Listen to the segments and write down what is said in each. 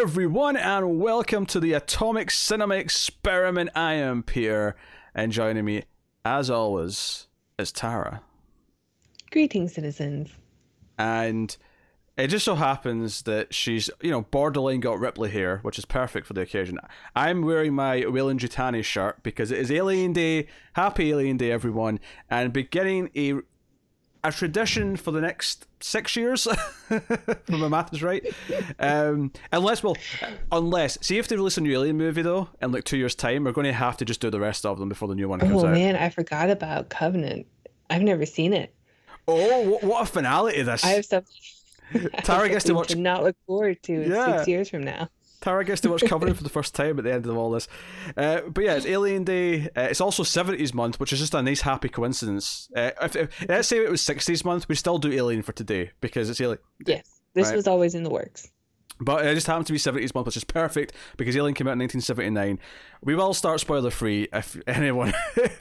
everyone, and welcome to the Atomic Cinema Experiment. I am Pierre, and joining me, as always, is Tara. Greetings, citizens. And it just so happens that she's, you know, borderline got Ripley hair, which is perfect for the occasion. I'm wearing my Weyland-Yutani shirt because it is Alien Day. Happy Alien Day, everyone. And beginning a tradition for the next 6 years, if my math is right. Unless, see if they release a new Alien movie, though, in like 2 years' time, we're going to have to just do the rest of them before the new one comes out. Oh, man, I forgot about Covenant. I've never seen it. Oh, what a finale to this. I have something Tara gets to watch. Not look forward to it 6 years from now. Tara gets to watch Covenant for the first time at the end of all this. But yeah, it's Alien Day. It's also 70s month, which is just a nice happy coincidence. If let's say it was 60s month, we still do Alien for today because it's Alien. Yes, this was always in the works. But it just happened to be 70s month, which is perfect because Alien came out in 1979. We will start spoiler free if anyone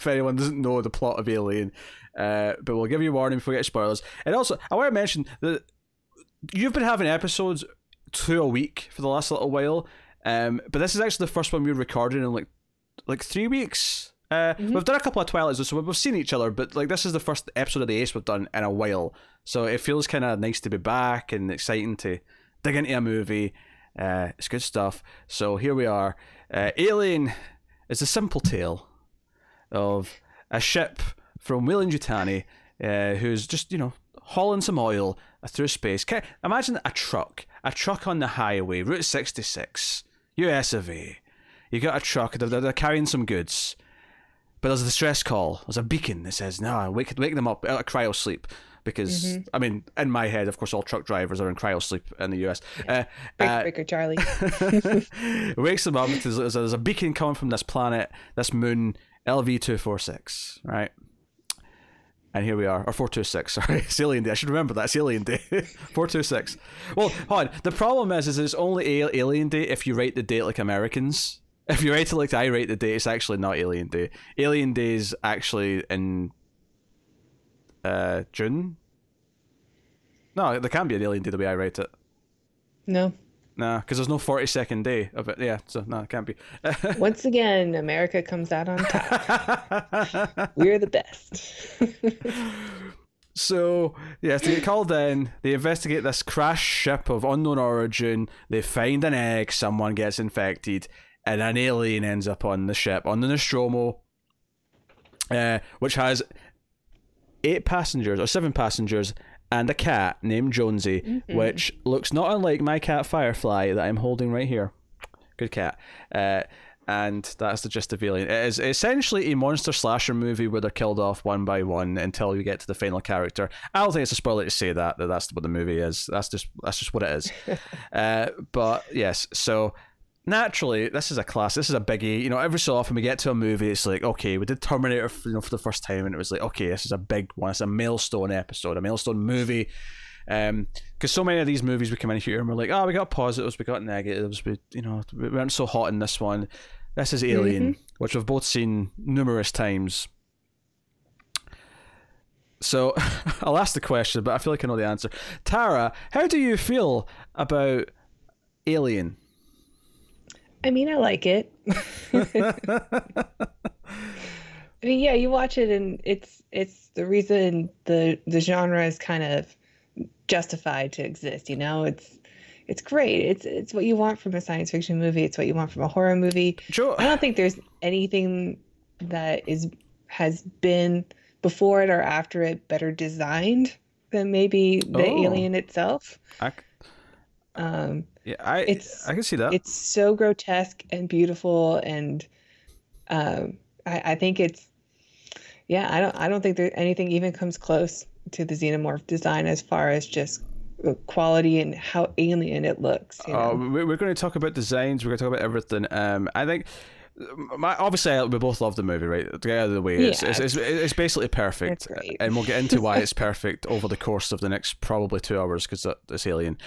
doesn't know the plot of Alien. But we'll give you a warning before we get spoilers. And also, I want to mention that you've been having episodes 2 a week for the last little while, but this is actually the first one we recorded in like 3 weeks. We've done a couple of Twilights, so we've seen each other, but like this is the first episode of The Ace we've done in a while, so it feels kind of nice to be back and exciting to dig into a movie. It's good stuff. So here we are. Alien is a simple tale of a ship from Weyland-Yutani who's just, you know, hauling some oil through space. Imagine a truck on the highway, Route 66, US of A. You got a truck, they're carrying some goods, but there's a distress call, there's a beacon that says, no, wake them up out of cryo sleep, because, I mean, in my head, of course, all truck drivers are in cryo sleep in the US. Yeah. Breaker Charlie. Wakes them up, there's a beacon coming from this planet, this moon, LV426, right? And here we are, or 426, sorry, it's Alien Day. I should remember that, it's Alien Day. 426. Well, hold on. The problem is it's only Alien Day if you write the date like Americans. If you write it like I write the date, it's actually not Alien Day. Alien Day is actually in June? No, there can't be an Alien Day the way I write it. No. Nah, because there's no 42nd day of it. Yeah, so no, it can't be. Once again, America comes out on top. We're the best. So, yes, they get called in. They investigate this crash ship of unknown origin. They find an egg. Someone gets infected. And an alien ends up on the ship, on the Nostromo, which has 7 passengers, and a cat named Jonesy, which looks not unlike my cat Firefly that I'm holding right here. Good cat. And that's the gist of Alien. It is essentially a monster slasher movie where they're killed off one by one until you get to the final character. I don't think it's a spoiler to say that that's what the movie is. That's just what it is. But yes, so naturally, this is a class. This is a biggie. You know, every so often we get to a movie, it's like, okay, we did Terminator, for the first time, and it was like, okay, this is a big one. It's a milestone episode, a milestone movie. Because so many of these movies we come in here and we're like, oh, we got positives, we got negatives, we weren't so hot in this one. This is Alien, which we've both seen numerous times. So I'll ask the question, but I feel like I know the answer. Tara, how do you feel about Alien? I mean, I like it. I mean, yeah, you watch it and it's the reason the genre is kind of justified to exist, you know? It's great. It's what you want from a science fiction movie. It's what you want from a horror movie. Sure. I don't think there's anything that has been before it or after it better designed than maybe the Alien itself. Yeah, I can see that. It's so grotesque and beautiful, and I think it's I don't think there anything even comes close to the Xenomorph design as far as just quality and how alien it looks. You know? We're going to talk about designs. We're going to talk about everything. I think obviously we both love the movie, right? To get out of the way, it's basically perfect, and we'll get into why it's perfect over the course of the next probably 2 hours because it's Alien.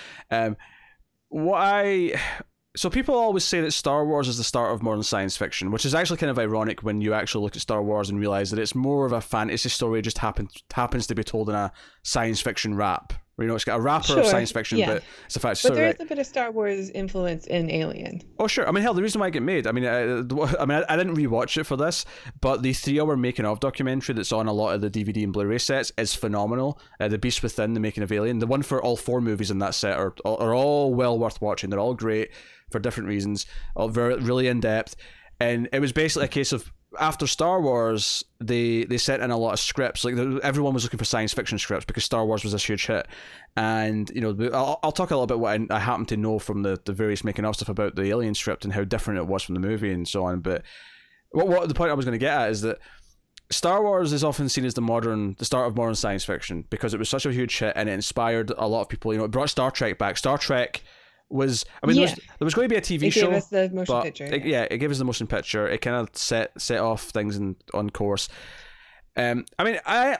So people always say that Star Wars is the start of modern science fiction, which is actually kind of ironic when you actually look at Star Wars and realize that it's more of a fantasy story, just happens to be told in a science fiction wrap You know, it's got a wrapper of science fiction, but it's a fact. But there is a bit of Star Wars influence in Alien. Oh, sure. I mean, hell, the reason why it got made, I didn't rewatch it for this, but the 3-hour making of documentary that's on a lot of the DVD and Blu-ray sets is phenomenal. The Beast Within, the making of Alien, the one for all four movies in that set are all well worth watching. They're all great for different reasons, all very really in depth, and it was basically a case of, after Star Wars, they sent in a lot of scripts. Like, everyone was looking for science fiction scripts because Star Wars was this huge hit. And, you know, I'll talk a little bit what I happen to know from the various making-of stuff about the Alien script and how different it was from the movie and so on. But what the point I was going to get at is that Star Wars is often seen as the start of modern science fiction because it was such a huge hit and it inspired a lot of people. You know, it brought Star Trek back. Star Trek was, I mean, there was going to be a TV show. It gave us the motion picture. It gave us the motion picture. It kind of set off things on course. I mean, I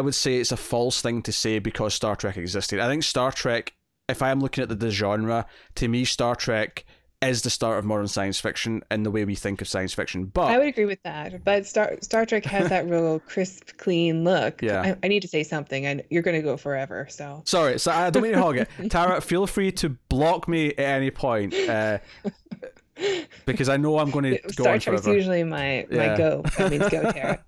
would say it's a false thing to say because Star Trek existed. I think Star Trek, if I am looking at the genre, to me, Star Trek is the start of modern science fiction and the way we think of science fiction. But I would agree with that. But Star Trek has that real crisp, clean look. Yeah. I need to say something, and you're going to go forever. So sorry. So I don't mean to hog it, Tara. Feel free to block me at any point because I know I'm going to go Star on Trek's forever. Usually my go. That means go, Tara.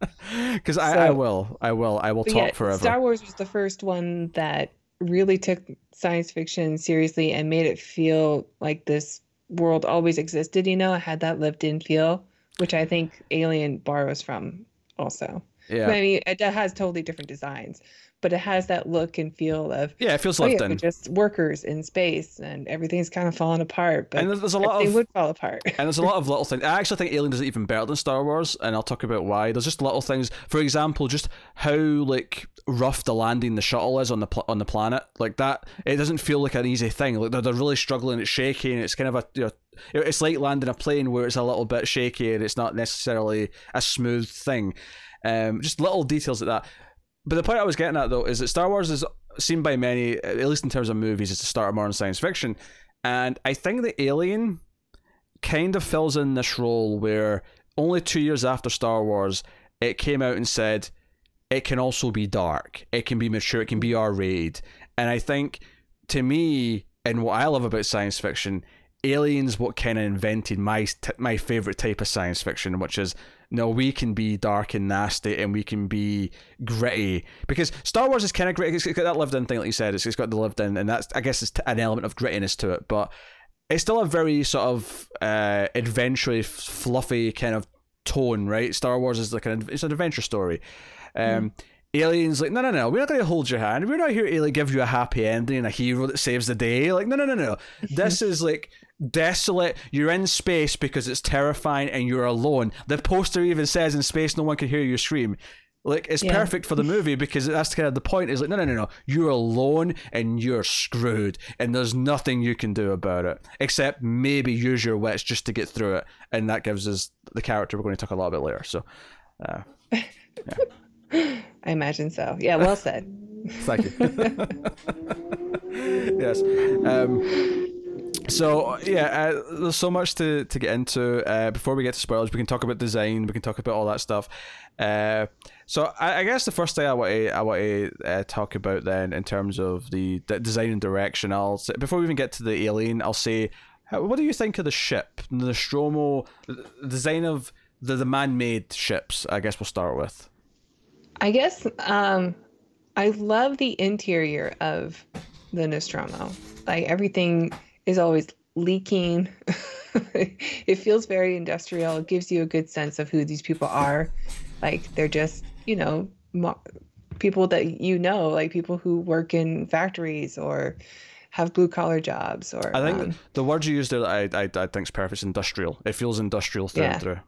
Because I will talk forever. Star Wars was the first one that really took science fiction seriously and made it feel like this world always existed, you know. It had that lived-in feel, which I think Alien borrows from also. Yeah. I mean, it has totally different designs, but it has that look and feel of... Yeah, it feels lived-in. We're just workers in space, and everything's kind of falling apart, but they would fall apart. And there's a lot of little things. I actually think Alien does it even better than Star Wars, and I'll talk about why. There's just little things. For example, just how, like... rough the landing the shuttle is on the planet, like that. It doesn't feel like an easy thing. Like they're really struggling. It's shaky. And it's kind of a, you know, it's like landing a plane where it's a little bit shaky and it's not necessarily a smooth thing. Just little details like that. But the point I was getting at though is that Star Wars is seen by many, at least in terms of movies, as the start of modern science fiction. And I think the Alien kind of fills in this role where only 2 years after Star Wars, it came out and said, it can also be dark, it can be mature, it can be R-rated. And I think, to me, and what I love about science fiction, Alien's what kind of invented my favourite type of science fiction, which is, no, we can be dark and nasty and we can be gritty. Because Star Wars is kind of gritty, it's got that lived-in thing, like you said, it's got the lived-in, and that's, I guess, it's an element of grittiness to it, but it's still a very sort of adventurous, fluffy kind of tone, right? Star Wars is like it's an adventure story. Alien's like, no, we're not going to hold your hand. We're not here to like give you a happy ending and a hero that saves the day. Like, no. This is like desolate. You're in space because it's terrifying and you're alone. The poster even says, in space, no one can hear you scream. Like, it's perfect for the movie because that's kind of the point. Is like, no. You're alone and you're screwed and there's nothing you can do about it except maybe use your wits just to get through it. And that gives us the character we're going to talk a little bit later. So, yeah. I imagine so. Yeah, well said. Thank you. Yes. There's so much to get into. Before we get to spoilers, we can talk about design. We can talk about all that stuff. So I guess the first thing I want to talk about then in terms of the design and direction, before we even get to the Alien, I'll say, what do you think of the ship, the Nostromo, the design of the man-made ships? I guess we'll start with. I guess I love the interior of the Nostromo. Like, everything is always leaking. It feels very industrial. It gives you a good sense of who these people are. Like, they're just, you know, people that you know, like people who work in factories or have blue collar jobs. Or I think the word you used there that I think is perfect is industrial. It feels industrial through and through.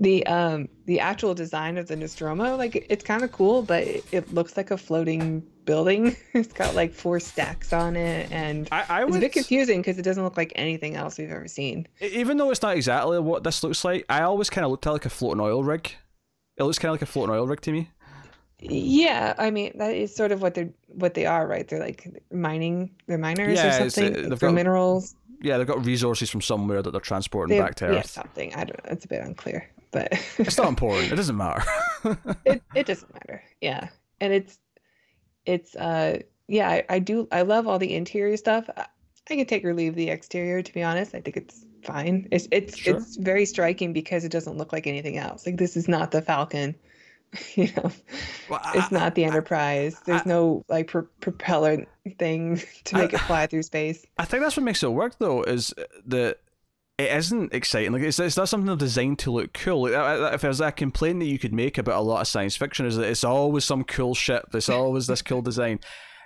The actual design of the Nostromo, like, it's kind of cool, but it looks like a floating building. It's got like four stacks on it, and it's a bit confusing because it doesn't look like anything else we've ever seen. Even though it's not exactly what this looks like, I always kind of looked at like a floating oil rig. It looks kind of like a floating oil rig to me. Yeah, I mean, that is sort of what they are, right? They're like mining, they're miners or something. They've got minerals. Yeah, they've got resources from somewhere that they're transporting back to Earth. Yeah, something. I don't know. It's a bit unclear. But it's not important. It doesn't matter. It doesn't matter. Yeah. And it's it's I love all the interior stuff. I can take or leave the exterior, to be honest. I think it's fine. It's very striking because it doesn't look like anything else. Like, this is not the Falcon, you know. Well, it's not the Enterprise. There's no like propeller thing to make it fly through space. I think that's what makes it work, though, is that it isn't exciting. Like, it's not something designed to look cool. Like, if there's a complaint that you could make about a lot of science fiction, is that it's always some cool ship. It's always this cool design.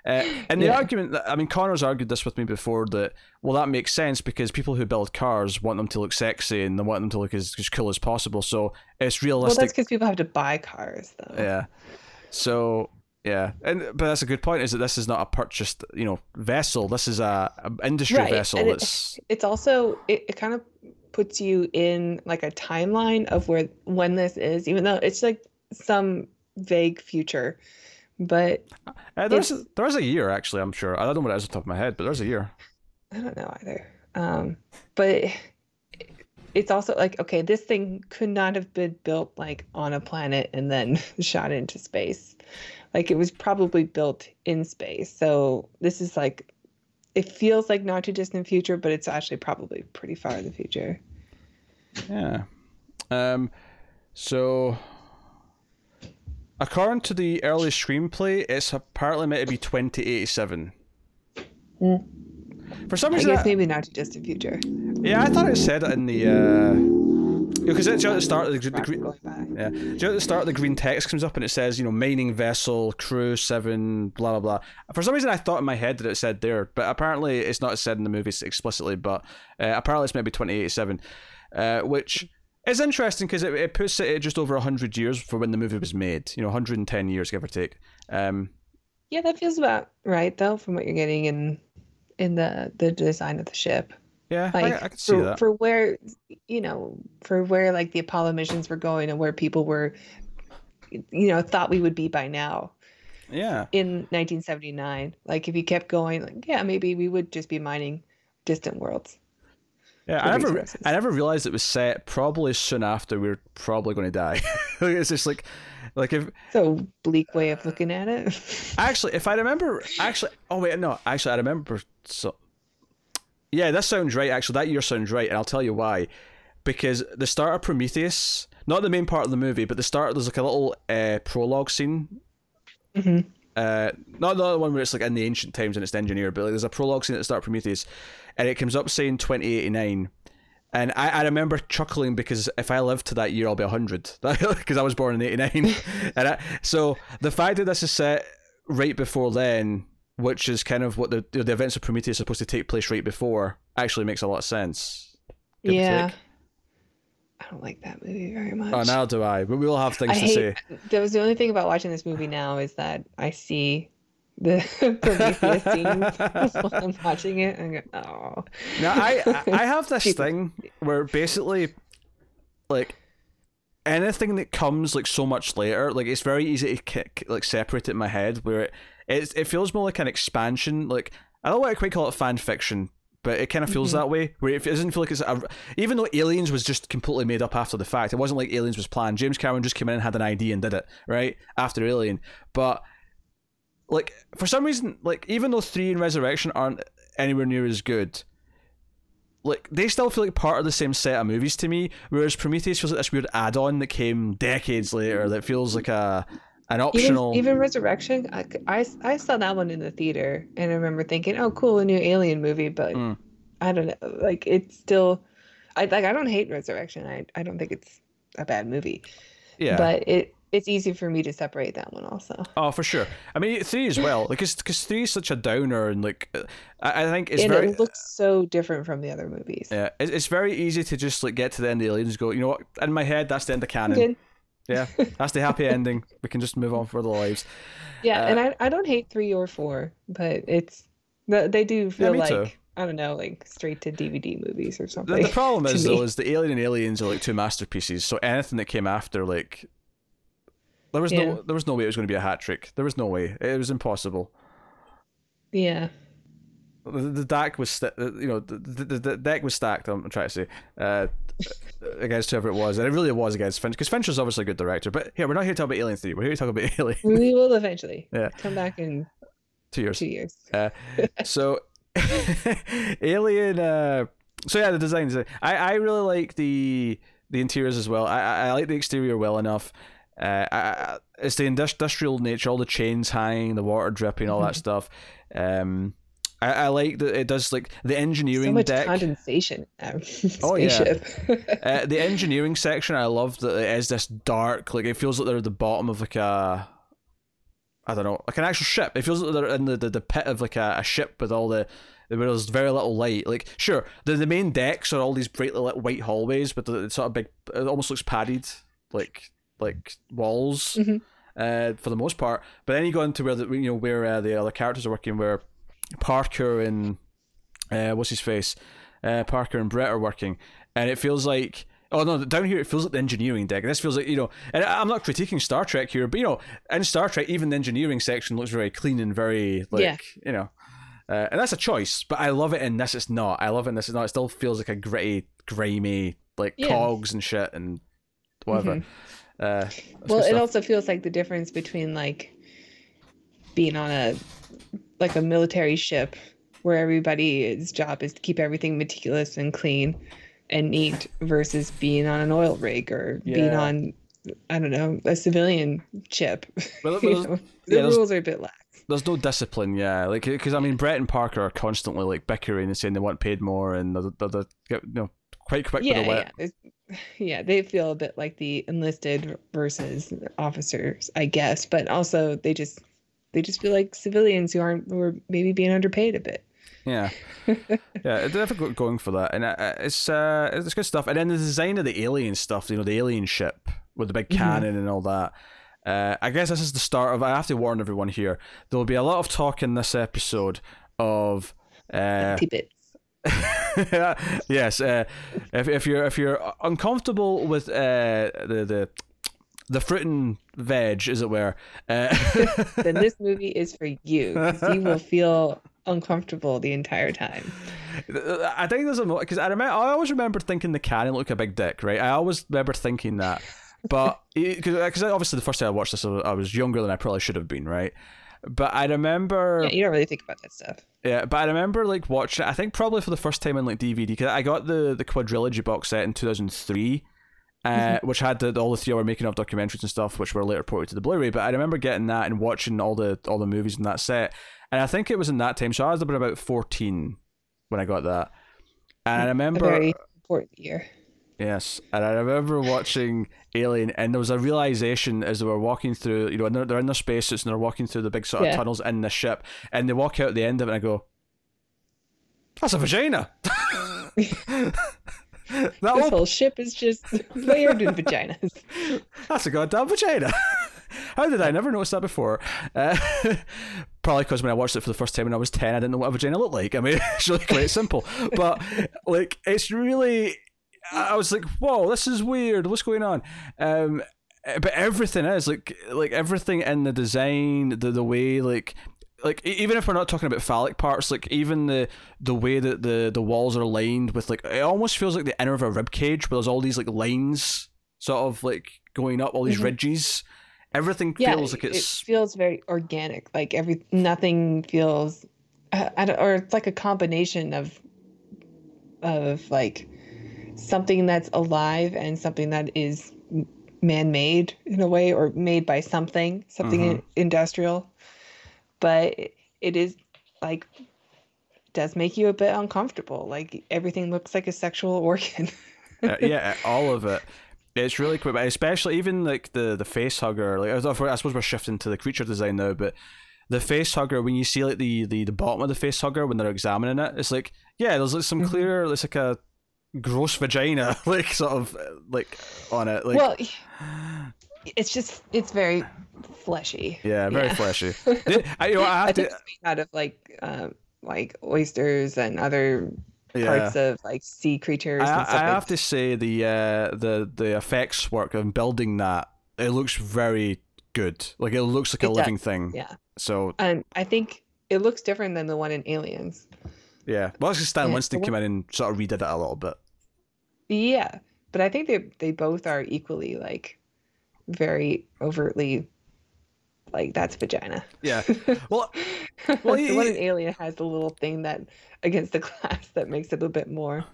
And the argument, I mean, Connor's argued this with me before, that, well, that makes sense because people who build cars want them to look sexy and they want them to look as cool as possible. So it's realistic. Well, that's because people have to buy cars, though. Yeah. So, yeah. But that's a good point, is that this is not a purchased, you know, vessel. This is an industry vessel. And it's also, it kind of puts you in like a timeline of when this is, even though it's like some vague future. But there's a year, actually, I'm sure. I don't know what it is off the top of my head, but there's a year. I don't know either. But it's also like, okay, this thing could not have been built like on a planet and then shot into space. Like, it was probably built in space. So this is like, it feels like not too distant future, but it's actually probably pretty far in the future. Yeah. So, according to the early screenplay, it's apparently meant to be 2087. Mm. For some reason, I guess maybe not too distant future. Yeah, I thought it said it in the because at the start of the green, yeah, at the start the green text comes up and it says, you know, mining vessel, crew 7, blah blah blah. For some reason, I thought in my head that it said there, but apparently it's not said in the movies explicitly. But apparently it's maybe 2087, which. It's interesting because it puts it at just over 100 years for when the movie was made. You know, 110 years, give or take. Yeah, that feels about right, though, from what you're getting in the design of the ship. Yeah, like, I can see that. For where, you know, like the Apollo missions were going and where people were, you know, thought we would be by now. Yeah. In 1979. Like, if you kept going, like, yeah, maybe we would just be mining distant worlds. Yeah, I never realized it was set probably soon after we were probably going to die. It's just like if so bleak way of looking at it. Actually, if I remember, I remember. So, yeah, that sounds right. Actually, that year sounds right, and I'll tell you why. Because the start of Prometheus, not the main part of the movie, but the start, there's like a little prologue scene. Mm-hmm. Not the one where it's like in the ancient times and it's the engineer, but like there's a prologue scene at the start of Prometheus and it comes up saying 2089, and I remember chuckling because if I live to that year I'll be 100 because I was born in 89 and so the fact that this is set right before then, which is kind of what the events of Prometheus are supposed to take place right before, actually makes a lot of sense. I don't like that movie very much. Oh, now do I. But we all have things to say. That was the only thing about watching this movie now, is that I see the Prometheus scene while I'm watching it and I go, oh. Now, I have this thing where basically, like, anything that comes, like, so much later, like, it's very easy to separate it in my head, where it feels more like an expansion. Like, I don't want to quite call it fan fiction, but it kind of feels that way, where it doesn't feel like it's even though Aliens was just completely made up after the fact. It wasn't like Aliens was planned. James Cameron just came in and had an idea and did it, right? After Alien. But, like, for some reason, like, even though 3 and Resurrection aren't anywhere near as good, like, they still feel like part of the same set of movies to me, whereas Prometheus feels like this weird add-on that came decades later that feels like an optional. Even Resurrection, I saw that one in the theater and I remember thinking, oh cool, a new Alien movie, but I don't know, like, it's still, I don't hate Resurrection, I don't think it's a bad movie, but it's easy for me to separate that one also. Oh, for sure. I mean, 3 as well, like, because 3 is such a downer, and like I think it's and it looks so different from the other movies. Yeah, it's very easy to just like get to the end of Aliens and go, you know what, in my head that's the end of canon. Yeah, that's the happy ending. We can just move on for the lives. Yeah, and I don't hate 3 or 4, but it's they do feel like too. I don't know, like straight to DVD movies or something. The problem is though is the Alien and Aliens are like 2 masterpieces. So anything that came after, like, there was no way it was going to be a hat trick. There was no way. It was impossible. Yeah. The deck was stacked. I'm trying to say. against whoever it was, and it really was against Fincher, because Fincher's obviously a good director. But here, we're not here to talk about Alien 3, we're here to talk about Alien. We will eventually come back in 2 years. So Alien, so yeah, the designs, I really like the interiors as well. I like the exterior well enough. It's the industrial nature, all the chains hanging, the water dripping, all that stuff. I like that it does, like, the engineering so much deck. Condensation. Spaceship. The engineering section, I love that it is this dark, like, it feels like they're at the bottom of, like, a, I don't know, like an actual ship. It feels like they're in the pit of, like, a ship with all the, where there's very little light. Like, sure, the main decks are all these brightly lit white hallways, but it's sort of big, it almost looks padded, like walls, for the most part. But then you go into where the, you know, where the other characters are working, where Parker and Parker and Brett are working, and it feels like, oh no, down here it feels like the engineering deck. This feels like, you know, and I'm not critiquing Star Trek here, but you know, in Star Trek even the engineering section looks very clean and very like, you know, and that's a choice. But I love it in this. It's not. I love it in this. It's not. It still feels like a gritty, grimy, like cogs and shit and whatever. Well, it also feels like the difference between like being on a like a military ship where everybody's job is to keep everything meticulous and clean and neat versus being on an oil rig or being on, I don't know, a civilian ship. Well, the rules are a bit lax. There's no discipline, like, because I mean, Brett and Parker are constantly like bickering and saying they want paid more, and they're you know, quite quick with the wet. They feel a bit like the enlisted versus officers, I guess, but also they just feel like civilians who are maybe being underpaid a bit. It's difficult going for that, and it's good stuff. And then the design of the alien stuff, you know, the alien ship with the big cannon and all that. I guess this is the start of. I have to warn everyone here. There will be a lot of talk in this episode of tidbits. Yes, if you're uncomfortable with the fruit and veg, as it were, then this movie is for you. 'Cause you will feel uncomfortable the entire time. I think there's a lot, because I always remember thinking the cannon looked like a big dick, right? I always remember thinking that, but because obviously the first time I watched this, I was younger than I probably should have been, right? But I remember... you don't really think about that stuff. Yeah, but I remember, like, watching it, I think probably for the first time on, like, DVD, because I got the quadrilogy box set in 2003, which had all the 3-hour making of documentaries and stuff, which were later ported to the Blu-ray, but I remember getting that and watching all the movies in that set, and I think it was in that time, so I was about 14 when I got that. And I remember... a very important year. Yes, and I remember watching Alien, and there was a realization as they were walking through, you know, and they're in their spacesuits and they're walking through the big sort of tunnels in the ship, and they walk out the end of it, and I go, "That's a vagina." This whole ship is just layered in vaginas. That's a goddamn vagina. How did I never notice that before? Probably because when I watched it for the first time when I was 10, I didn't know what a vagina looked like. I mean, it's really quite simple, but like, it's really. I was like, "Whoa, this is weird. What's going on?" But everything is like everything in the design, the way, like even if we're not talking about phallic parts, like even the way that the walls are lined with, like, it almost feels like the inner of a rib cage, where there's all these like lines sort of like going up, all these ridges. Everything feels like it feels very organic. Like nothing feels, or it's like a combination of like. Something that's alive and something that is man-made in a way, or made by something industrial, but it is like does make you a bit uncomfortable. Like everything looks like a sexual organ. All of it. It's really quick, especially even like the face hugger. Like I suppose we're shifting to the creature design now, but the face hugger, when you see like the bottom of the face hugger when they're examining it, it's like there's like some clear, it's like a gross vagina like sort of like on it, like, well, it's very fleshy. Fleshy. I think it's made out of like oysters and other parts of like sea creatures and stuff. I have to say the effects work on building that, it looks very good. Like it looks like a living thing. So I think it looks different than the one in Aliens. Well, actually Stan Winston came in and sort of redid it a little bit. But I think they both are equally like very overtly like that's vagina. Yeah. Well the one in Alien has the little thing that against the glass that makes it a bit more.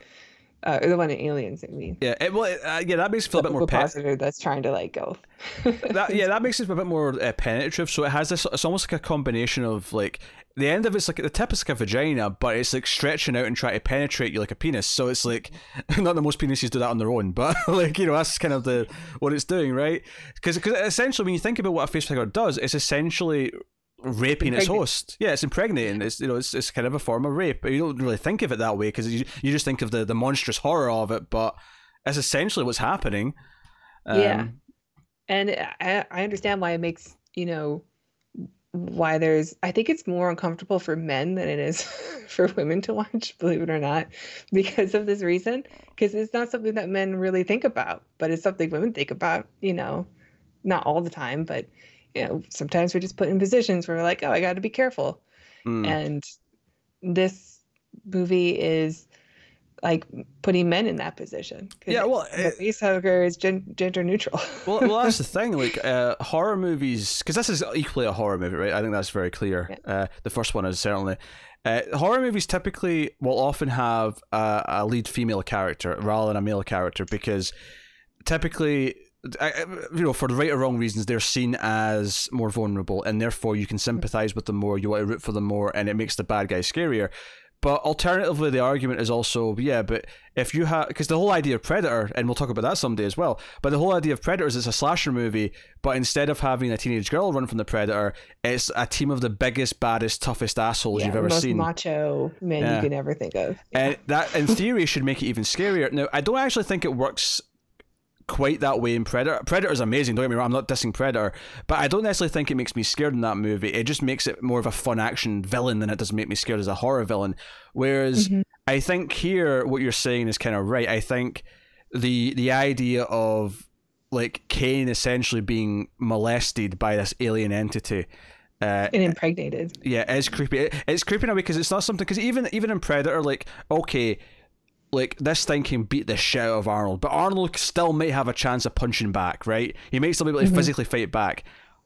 The one in Aliens, I mean. Yeah, that makes it feel a bit more positive. That's trying to like go. That makes it a bit more penetrative. So it has this. It's almost like a combination of like the end of it's like the tip is like a vagina, but it's like stretching out and trying to penetrate you like a penis. So it's like not that most penises do that on their own, but like you know that's kind of the what it's doing, right? Because essentially when you think about what a facepalmer does, it's essentially raping its host. Yeah, it's impregnating. It's you know it's kind of a form of rape, but you don't really think of it that way because you just think of the monstrous horror of it, but that's essentially what's happening. And I understand why it makes why there's I think it's more uncomfortable for men than it is for women to watch, believe it or not, because of this reason, because it's not something that men really think about, but it's something women think about, not all the time, but sometimes we're just put in positions where we're like, oh, I got to be careful. And this movie is like putting men in that position. Yeah, well, Beast Hugger is gender neutral. well, that's the thing. Like horror movies, because this is equally a horror movie, right? I think that's very clear. Yeah. The first one is certainly. Horror movies typically will often have a lead female character rather than a male character because typically, for the right or wrong reasons, they're seen as more vulnerable, and therefore you can sympathize with them more, you want to root for them more, and it makes the bad guy scarier. But alternatively, the argument is also, but if you have, because the whole idea of Predator, and we'll talk about that someday as well, but the whole idea of Predator is it's a slasher movie, but instead of having a teenage girl run from the Predator, it's a team of the biggest, baddest, toughest assholes you've ever seen. Most macho men you can ever think of. Yeah. And that, in theory, should make it even scarier. Now, I don't actually think it works quite that way in Predator. Predator's amazing, don't get me wrong, I'm not dissing Predator, but I don't necessarily think it makes me scared in that movie. It just makes it more of a fun action villain than it does make me scared as a horror villain. Whereas I think here what you're saying is kind of right. I think the idea of like Kane essentially being molested by this alien entity and impregnated. Yeah, it's creepy. It's creepy in a way because it's not something, because even in Predator, like, okay, like this thing can beat the shit out of Arnold, but Arnold still might have a chance of punching back, right? He might still be able to physically fight back.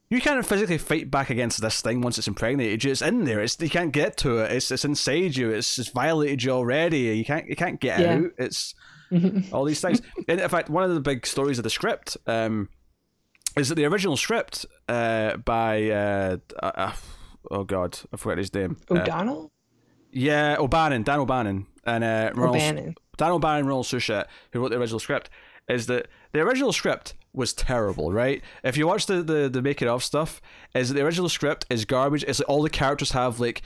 You can't physically fight back against this thing once it's impregnated. It's in there. You can't get to it. It's inside you. It's violated you already. You can't get it out. It's all these things. And in fact, one of the big stories of the script is that the original script by oh god, I forgot his name. O'Donnell. O'Bannon, Dan O'Bannon. And Dan O'Bannon, Ronald Shusett, who wrote the original script, is that the original script was terrible, right? If you watch the making of stuff, is that the original script is garbage. It's like all the characters have like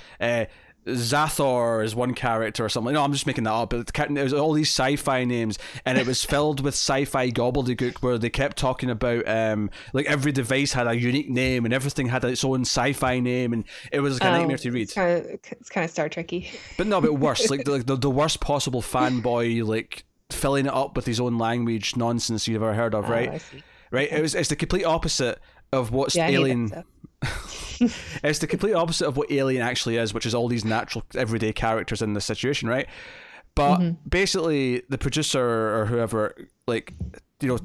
Zathor is one character or something. No, I'm just making that up. But it was all these sci-fi names, and it was filled with sci-fi gobbledygook where they kept talking about like every device had a unique name and everything had its own sci-fi name, and it was like a nightmare to read. It's kind of Star Trek-y. But no, but worse. Like the worst possible fanboy, like filling it up with his own language nonsense you've ever heard of, right? I see. Right. Okay. It's the complete opposite of what's Alien. It's the complete opposite of what Alien actually is, which is all these natural everyday characters in this situation, right? But basically the producer or whoever, like,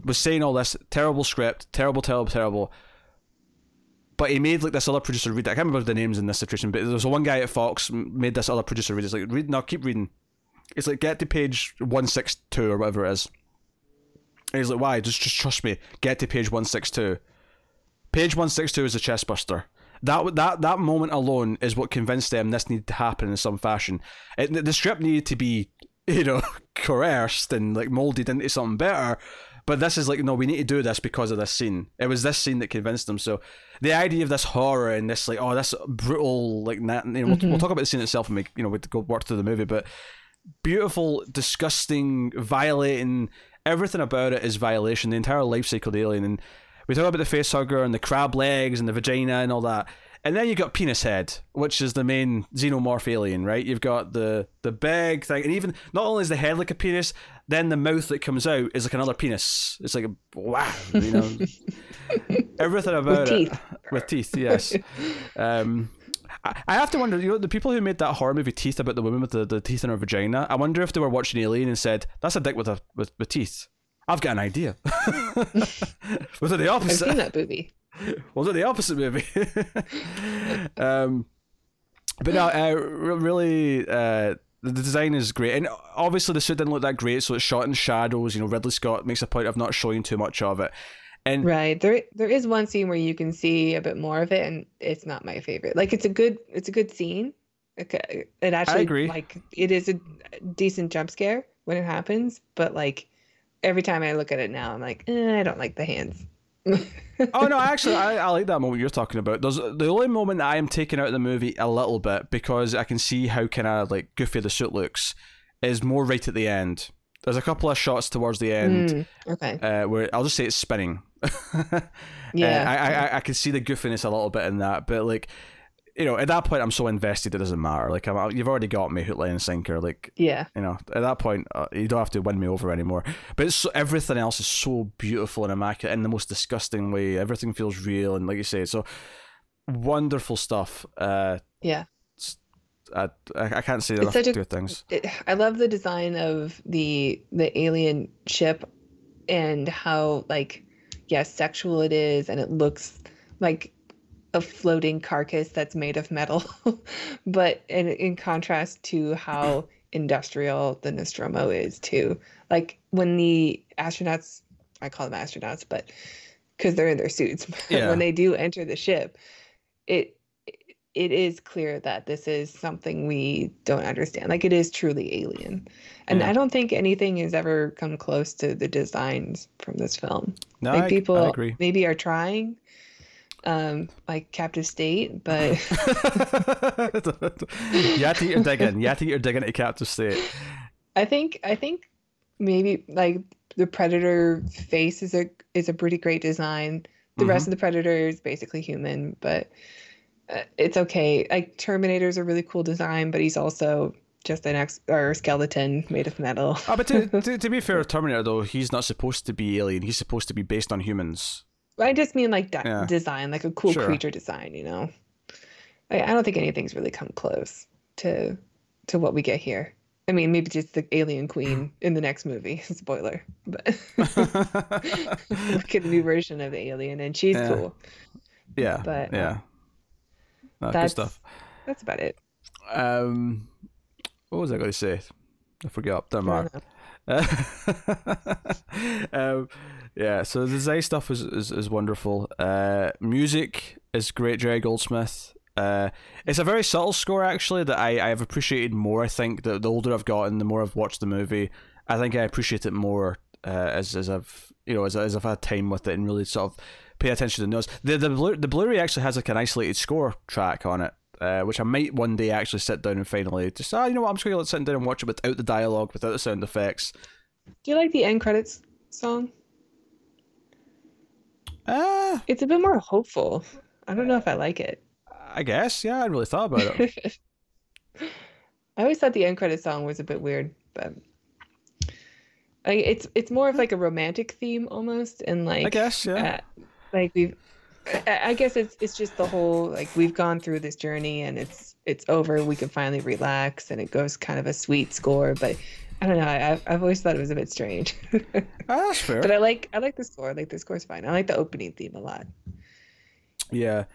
was saying all this terrible script, terrible, but he made like this other producer read it. I can't remember the names in this situation, but there was one guy at Fox made this other producer read it. It's like, keep reading. It's like, get to page 162 or whatever it is, and he's like, why? Just trust me, get to page 162. Page 162 is a chest buster. That moment alone is what convinced them this needed to happen in some fashion. The script needed to be, coerced and like molded into something better. But this is like, no, we need to do this because of this scene. It was this scene that convinced them. So the idea of this horror and this like, oh, this brutal like, we'll talk about the scene itself when we we go work through the movie. But beautiful, disgusting, violating. Everything about it is violation. The entire life cycle of the alien. And we talk about the face hugger and the crab legs and the vagina and all that. And then you've got penis head, which is the main xenomorph alien, right? You've got the big thing. And even, not only is the head like a penis, then the mouth that comes out is like another penis. It's like, wow, Everything about it. With teeth, yes. I have to wonder, the people who made that horror movie Teeth about the woman with the teeth in her vagina, I wonder if they were watching Alien and said, that's a dick with teeth. I've got an idea. Was it the opposite? I've seen that movie. Was it the opposite movie? But no, really, the design is great. And obviously the suit didn't look that great, so it's shot in shadows. You know, Ridley Scott makes a point of not showing too much of it. And right. There is one scene where you can see a bit more of it, and it's not my favorite. Like, it's a good scene. Okay. It actually, I agree. Like, it is a decent jump scare when it happens, but like every time I look at it now, I'm like, I don't like the hands. Oh no, actually, I like that moment you're talking about. There's the only moment I am taking out of the movie a little bit, because I can see how kind of like goofy the suit looks, is more right at the end. There's a couple of shots towards the end, where I'll just say it's spinning. Yeah, I can see the goofiness a little bit in that, but like, you know, at that point I'm so invested it doesn't matter. Like, you've already got me hook, line, and sinker. Like, yeah, you know, at that point you don't have to win me over anymore. But it's so, everything else is so beautiful and immaculate in the most disgusting way. Everything feels real, and like you say, so wonderful stuff. Yeah. I can't say enough good things. I love the design of the alien ship, and how like, yeah, sexual it is, and it looks like a floating carcass that's made of metal. But in contrast to how industrial the Nostromo is too. Like when the astronauts, I call them astronauts, but because they're in their suits, yeah. When they do enter the ship, it is clear that this is something we don't understand. Like, it is truly alien. And yeah. I don't think anything has ever come close to the designs from this film. No, like, people I agree. Maybe are trying, like Captive State, but... You have to get your dig in. You have to get your dig into Captive State. I think maybe, like, the Predator face is a pretty great design. The rest of the Predator is basically human, but... it's okay. Like, Terminator's a really cool design, but he's also just an skeleton made of metal. Oh, but to be fair, Terminator though, he's not supposed to be alien. He's supposed to be based on humans. I just mean like design, like a cool creature design. You know, like, I don't think anything's really come close to what we get here. I mean, maybe just the alien queen in the next movie. Spoiler, but like a new version of the alien, and she's cool. Yeah, but yeah. No, that's good stuff. That's about it. What was I going to say? I forgot. Don't matter. Yeah. So the Zay stuff is wonderful. Music is great. Jerry Goldsmith. It's a very subtle score actually that I have appreciated more. I think that the older I've gotten, the more I've watched the movie, I think I appreciate it more as I've, you know, as I've had time with it and really sort of pay attention to the notes. The Blu-ray actually has like an isolated score track on it, which I might one day actually sit down and finally just, you know what, I'm just going to sit down and watch it without the dialogue, without the sound effects. Do you like the end credits song? It's a bit more hopeful. I don't know if I like it. I guess, yeah, I hadn't really thought about it. I always thought the end credits song was a bit weird, but... like, it's more of like a romantic theme almost, and like... I guess, yeah. Like I guess it's just the whole, like, we've gone through this journey and it's over. We can finally relax, and it goes kind of a sweet score. But I don't know. I've always thought it was a bit strange. Oh, that's fair. But I like the score. Like, the score's fine. I like the opening theme a lot. Yeah.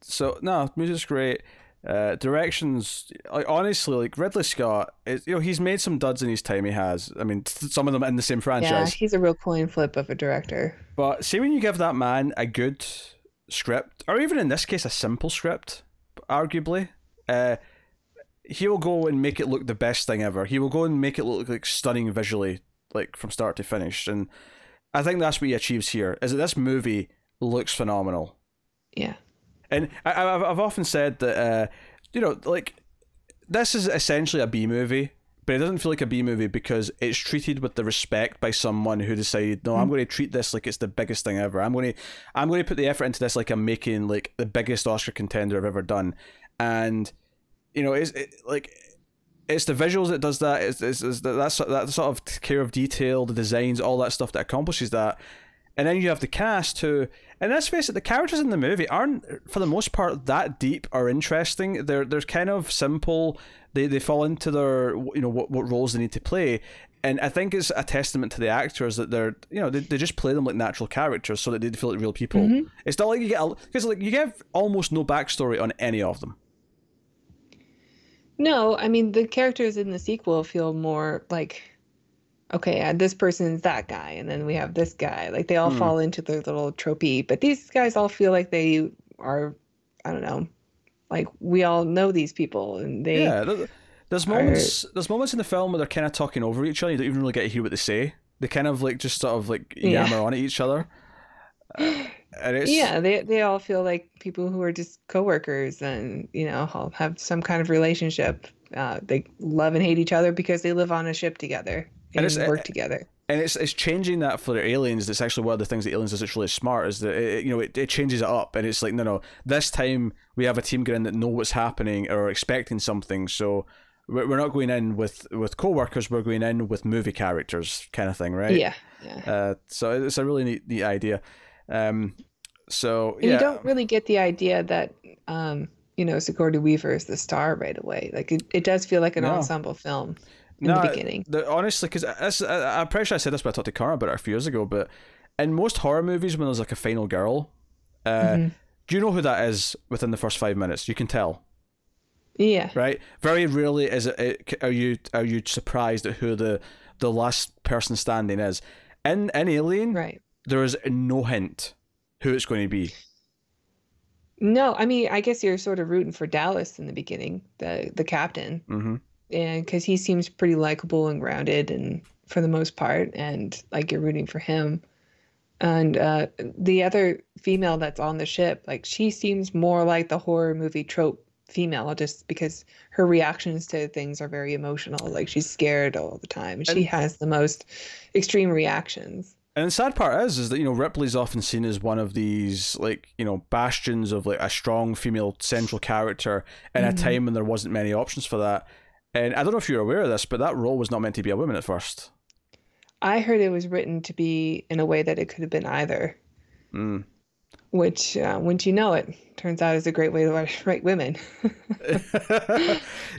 So no, music's great. Directions, like, honestly, like, Ridley Scott is, you know, he's made some duds in his time. He has, I mean, some of them in the same franchise. Yeah, he's a real coin flip of a director. But see, when you give that man a good script, or even in this case a simple script, arguably, he will go and make it look the best thing ever. He will go and make it look like stunning visually, like from start to finish. And I think that's what he achieves here, is that this movie looks phenomenal. Yeah. And I've often said that, you know, like, this is essentially a B-movie, but it doesn't feel like a B-movie because it's treated with the respect by someone who decided, no, I'm going to treat this like it's the biggest thing ever. I'm going to put the effort into this like I'm making, like, the biggest Oscar contender I've ever done. And, you know, it's the visuals that does that. It's that sort of care of detail, the designs, all that stuff that accomplishes that. And then you have the cast who... and let's face it, the characters in the movie aren't, for the most part, that deep or interesting. They're kind of simple. They fall into their, you know, what roles they need to play. And I think it's a testament to the actors that they're, you know, they just play them like natural characters so that they feel like real people. Mm-hmm. It's not like you get, because like you give almost no backstory on any of them. No, I mean, the characters in the sequel feel more like, okay, this person's that guy, and then we have this guy. Like, they all fall into their little tropey, but these guys all feel like they are, I don't know, like, we all know these people, and they... Yeah, there's moments in the film where they're kind of talking over each other, you don't even really get to hear what they say. They kind of, like, just sort of, like, yammer on at each other. And it's... Yeah, they all feel like people who are just coworkers and, you know, all have some kind of relationship. They love and hate each other because they live on a ship together. And work together. And it's changing that for the aliens. That's actually one of the things that Aliens does that's really smart, is that it changes it up, and it's like, no, this time we have a team going in that know what's happening or expecting something. So we're not going in with co-workers, we're going in with movie characters kind of thing, right? Yeah. So it's a really neat idea. And you don't really get the idea that Sigourney Weaver is the star right away. Like it does feel like an ensemble film. In the beginning. Honestly, because I'm pretty sure I said this when I talked to Cara about it a few years ago, but in most horror movies, when there's like a final girl, do you know who that is within the first 5 minutes? You can tell. Yeah. Right? Very rarely are you surprised at who the last person standing is. In Alien, there is no hint who it's going to be. No, I mean, I guess you're sort of rooting for Dallas in the beginning, the captain. Mm-hmm. And because he seems pretty likable and grounded, and for the most part, and like you're rooting for him. And the other female that's on the ship, like she seems more like the horror movie trope female, just because her reactions to things are very emotional. Like she's scared all the time, and she has the most extreme reactions. And the sad part is that, you know, Ripley's often seen as one of these, like, you know, bastions of like a strong female central character in a time when there wasn't many options for that. And I don't know if you're aware of this, but that role was not meant to be a woman at first. I heard it was written to be in a way that it could have been either. Mm. Which, once you know it, turns out is a great way to write women.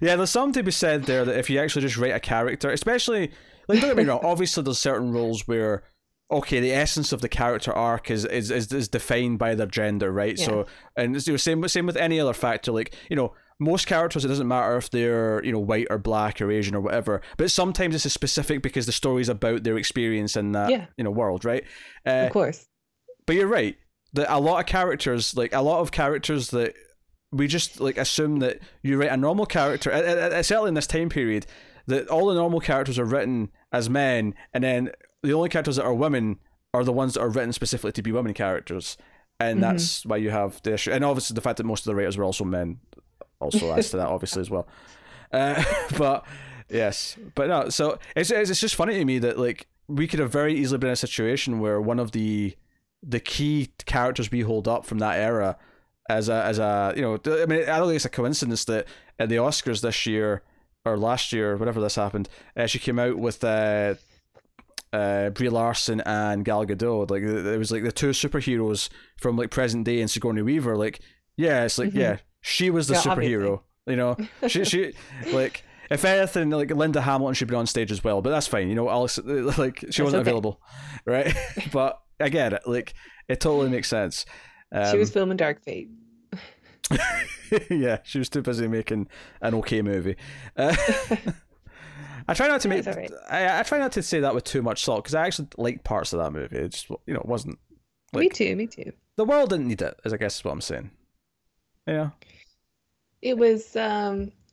Yeah, there's something to be said there that if you actually just write a character, especially, like, don't get me wrong, obviously there's certain roles where, okay, the essence of the character arc is defined by their gender, right? Yeah. So, and it's, you know, same with any other factor, like, you know, most characters, it doesn't matter if they're, you know, white or black or Asian or whatever, but sometimes it's specific because the story's about their experience in that, you know, world, right? Of course. But you're right. That a lot of characters that we just, like, assume that you write a normal character, certainly in this time period, that all the normal characters are written as men, and then the only characters that are women are the ones that are written specifically to be women characters. And that's why you have the issue. And obviously the fact that most of the writers were also men also adds to that, obviously, as well. So it's just funny to me that, like, we could have very easily been in a situation where one of the key characters we hold up from that era as a you know, I mean, I don't think it's a coincidence that at the Oscars this year or last year, whenever this happened, she came out with Brie Larson and Gal Gadot. Like, it was like the two superheroes from, like, present day and Sigourney Weaver. Like, yeah, it's like she was the superhero, obviously. You know. She like, if anything, like, Linda Hamilton should be on stage as well, but that's fine. You know, Alex, like, she wasn't available, right? But I get it. Like, it totally makes sense. She was filming Dark Fate. Yeah, she was too busy making an okay movie. I try not to make. Right. I try not to say that with too much salt, because I actually liked parts of that movie. It just, you know, it wasn't. Like, me too. The world didn't need it, is I guess what I'm saying. Yeah. It was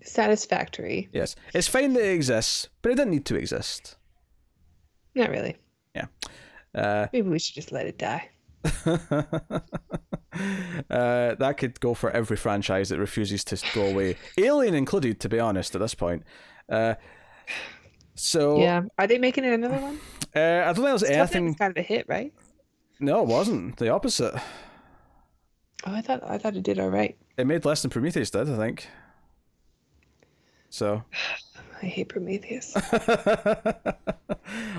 satisfactory. Yes. It's fine that it exists, but it didn't need to exist. Not really. Yeah. Maybe we should just let it die. That could go for every franchise that refuses to go away. Alien included, to be honest, at this point. Yeah. Are they making it another one? I don't think it was anything. It was kind of a hit, right? No, it wasn't. The opposite. Oh, I thought it did all right. It made less than Prometheus did, I think. So. I hate Prometheus.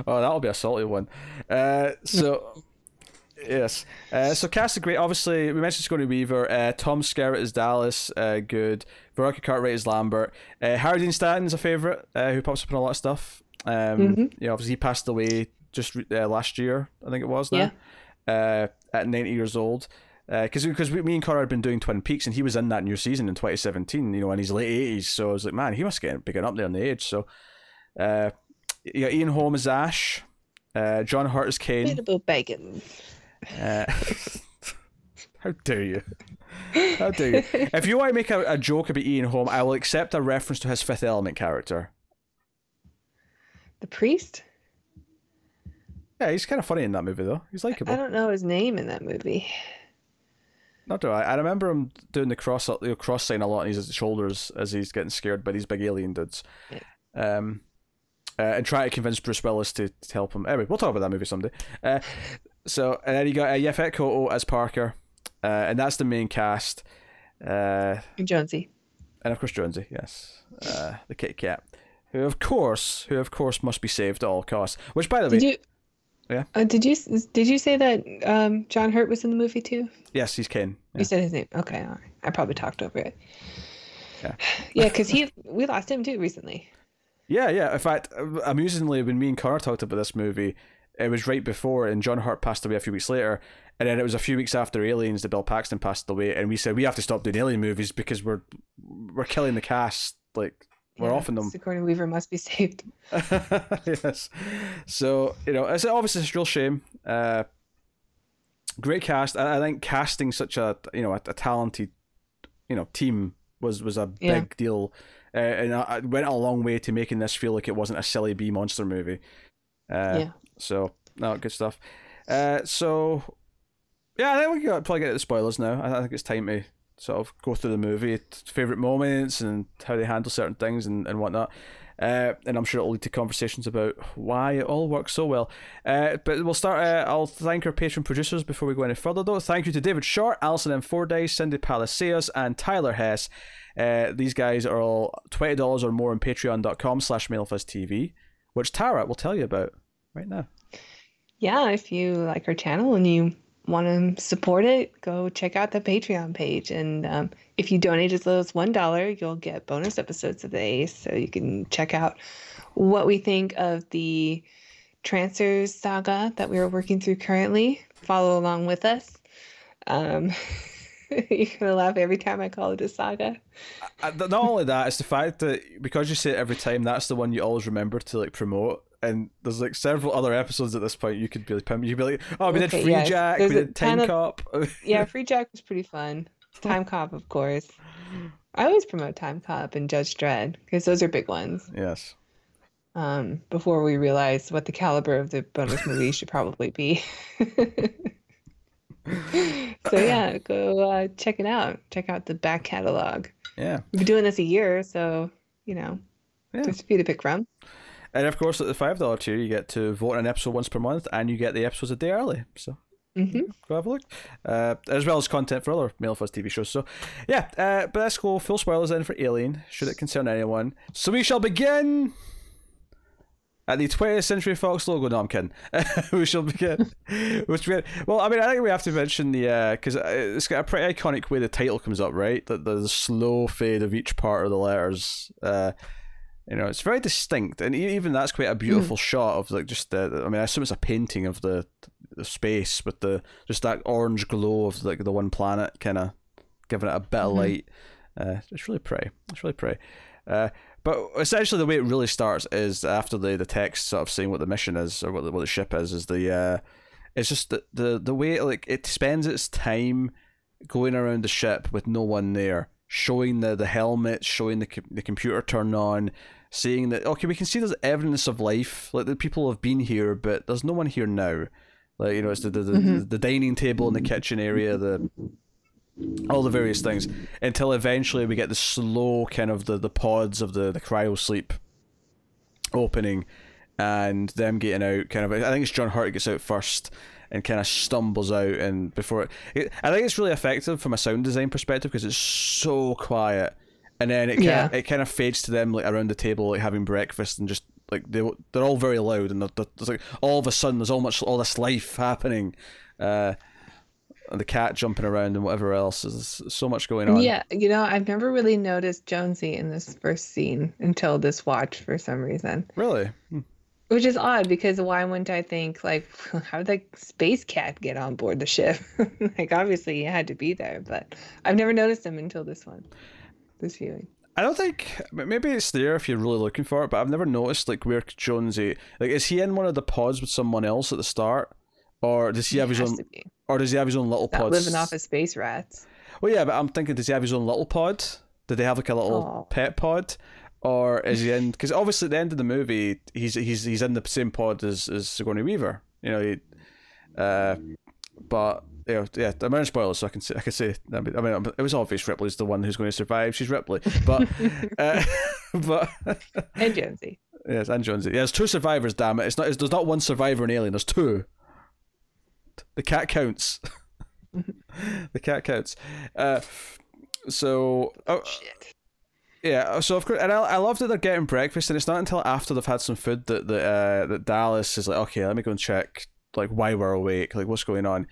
Oh, that'll be a salty one. Yes. So cast is great. Obviously, we mentioned Sigourney Weaver. Tom Skerritt is Dallas. Good. Veronica Cartwright is Lambert. Harry Dean Stanton is a favorite, who pops up in a lot of stuff. Yeah, obviously he passed away just last year, I think it was now, at 90 years old. Because me and Connor had been doing Twin Peaks, and he was in that new season in 2017, you know, in his late 80s. So I was like, man, he must get picking up there in the age. So, yeah, Ian Holm is Ash, John Hurt is Kane. Little bacon. How dare you? How dare you? If you want to make a joke about Ian Holm, I will accept a reference to his Fifth Element character. The priest? Yeah, he's kind of funny in that movie, though. He's likeable. I don't know his name in that movie. Not do I. I remember him doing the cross sign a lot on his shoulders as he's getting scared by these big alien dudes. Yeah. And try to convince Bruce Willis to help him. Anyway, we'll talk about that movie someday. So, and then you got Yaphet Kotto as Parker. And that's the main cast. And Jonesy. And of course Jonesy, yes. The Kit Kat. Who of course must be saved at all costs. Which, by the way... Yeah. Did you say that John Hurt was in the movie too? Yes, he's Ken. Yeah. You said his name. Okay, all right. I probably talked over it. Yeah. Yeah, because we lost him too recently. Yeah. In fact, amusingly, when me and Connor talked about this movie, it was right before, and John Hurt passed away a few weeks later, and then it was a few weeks after Aliens that Bill Paxton passed away, and we said we have to stop doing Alien movies because we're killing the cast. Like. We're offing them. Sigourney Weaver must be saved. Yes. So, you know, it's obviously a real shame. Great cast. I think casting such a talented, team was a big deal. And it went a long way to making this feel like it wasn't a silly B monster movie. So, no, good stuff. I think we can probably get to the spoilers now. I think it's time to sort of go through the movie, favourite moments and how they handle certain things and whatnot. And I'm sure it'll lead to conversations about why it all works so well. But we'll start, I'll thank our Patreon producers before we go any further though. Thank you to David Short, Alison M. Fordyce, Cindy Palacios and Tyler Hess. These guys are all $20 or more on patreon.com/MailFuzzTV, which Tara will tell you about right now. Yeah, if you like our channel and you want to support it, go check out the Patreon page, and if you donate as little as $1, you'll get bonus episodes of the ACE, so you can check out what we think of the Trancers saga that we are working through currently. Follow along with us. You're gonna laugh every time I call it a saga. Not only that, it's the fact that because you say it every time, that's the one you always remember to like promote. And there's like several other episodes at this point you could be like, oh, we did Free Jack, we did Time Cop. Yeah, Free Jack was pretty fun. Time Cop, of course. I always promote Time Cop and Judge Dredd because those are big ones. Yes. Before we realize what the caliber of the bonus movie should probably be. So yeah, go check it out. Check out the back catalog. Yeah. We've been doing this a year, so, there's a few to pick from. And of course, at the $5 tier, you get to vote on an episode once per month, and you get the episodes a day early. So go have a look, as well as content for other Male Fuzz TV shows. So, yeah, but let's go full spoilers then for Alien, should it concern anyone. So we shall begin at the 20th Century Fox logo. No, I'm kidding. We shall begin. Well, I mean, I think we have to mention the because it's got a pretty iconic way the title comes up, right? The slow fade of each part of the letters. It's very distinct, and even that's quite a beautiful shot of like just the. I mean, I assume it's a painting of the space with the just that orange glow of like the one planet, kind of giving it a bit of light. It's really pretty. But essentially, the way it really starts is after the text sort of saying what the mission is or what the ship is the. It's just the way like it spends its time going around the ship with no one there, showing the helmet, showing the computer turned on. Seeing that, okay, we can see there's evidence of life, like the people have been here, but there's no one here now. Like, it's the dining table and the kitchen area, all the various things, until eventually we get the slow kind of the pods of the cryo sleep opening, and them getting out. Kind of, I think it's John Hurt gets out first and kind of stumbles out, and before it, I think it's really effective from a sound design perspective because it's so quiet, and then it kind of fades to them like around the table like having breakfast, and just like they're all very loud, and there's like all of a sudden there's all this life happening, And the cat jumping around and whatever else. There's so much going on. Yeah, you know, I've never really noticed Jonesy in this first scene until this watch for some reason. Really? Hmm. Which is odd, because why wouldn't I think, like, how did that space cat get on board the ship? Like, obviously he had to be there, but I've never noticed him until this one, this viewing. I don't think, maybe it's there if you're really looking for it, but I've never noticed, like, where Jonesy, like, is he in one of the pods with someone else at the start? Or does he have his own? Or does he have his own little pod? Living off his space rats. Well, yeah, but I'm thinking, does he have his own little pod? Did they have like a little pet pod, or is he in? Because obviously, at the end of the movie, he's in the same pod as Sigourney Weaver. You know, but you know, yeah, I'm in spoilers, so I can say. I mean, it was obvious Ripley's the one who's going to survive. She's Ripley, but but and Jonesy. Yes, and Jonesy. Yeah, there's two survivors. Damn it! There's not one survivor in Alien. There's two. The cat counts. The cat counts. Shit. Yeah. So of course, and I love that they're getting breakfast, and it's not until after they've had some food that Dallas is like, okay, let me go and check like why we're awake, like what's going on.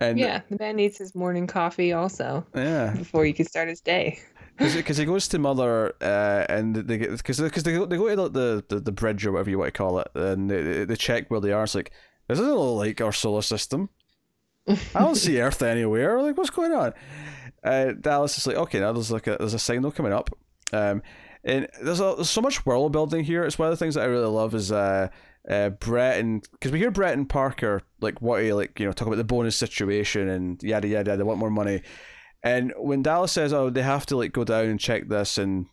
And yeah, the man needs his morning coffee also. Yeah. Before he can start his day. Because he goes to Mother, and they go to the bridge or whatever you want to call it, and they check where they are. It's like, this doesn't look like our solar system. I don't see Earth anywhere. Like, what's going on? Dallas is like, okay, now there's a signal coming up. And there's so much world building here. It's one of the things that I really love is Brett and, because we hear Brett and Parker talk about the bonus situation and yada yada yada. They want more money. And when Dallas says, oh, they have to like go down and check this, and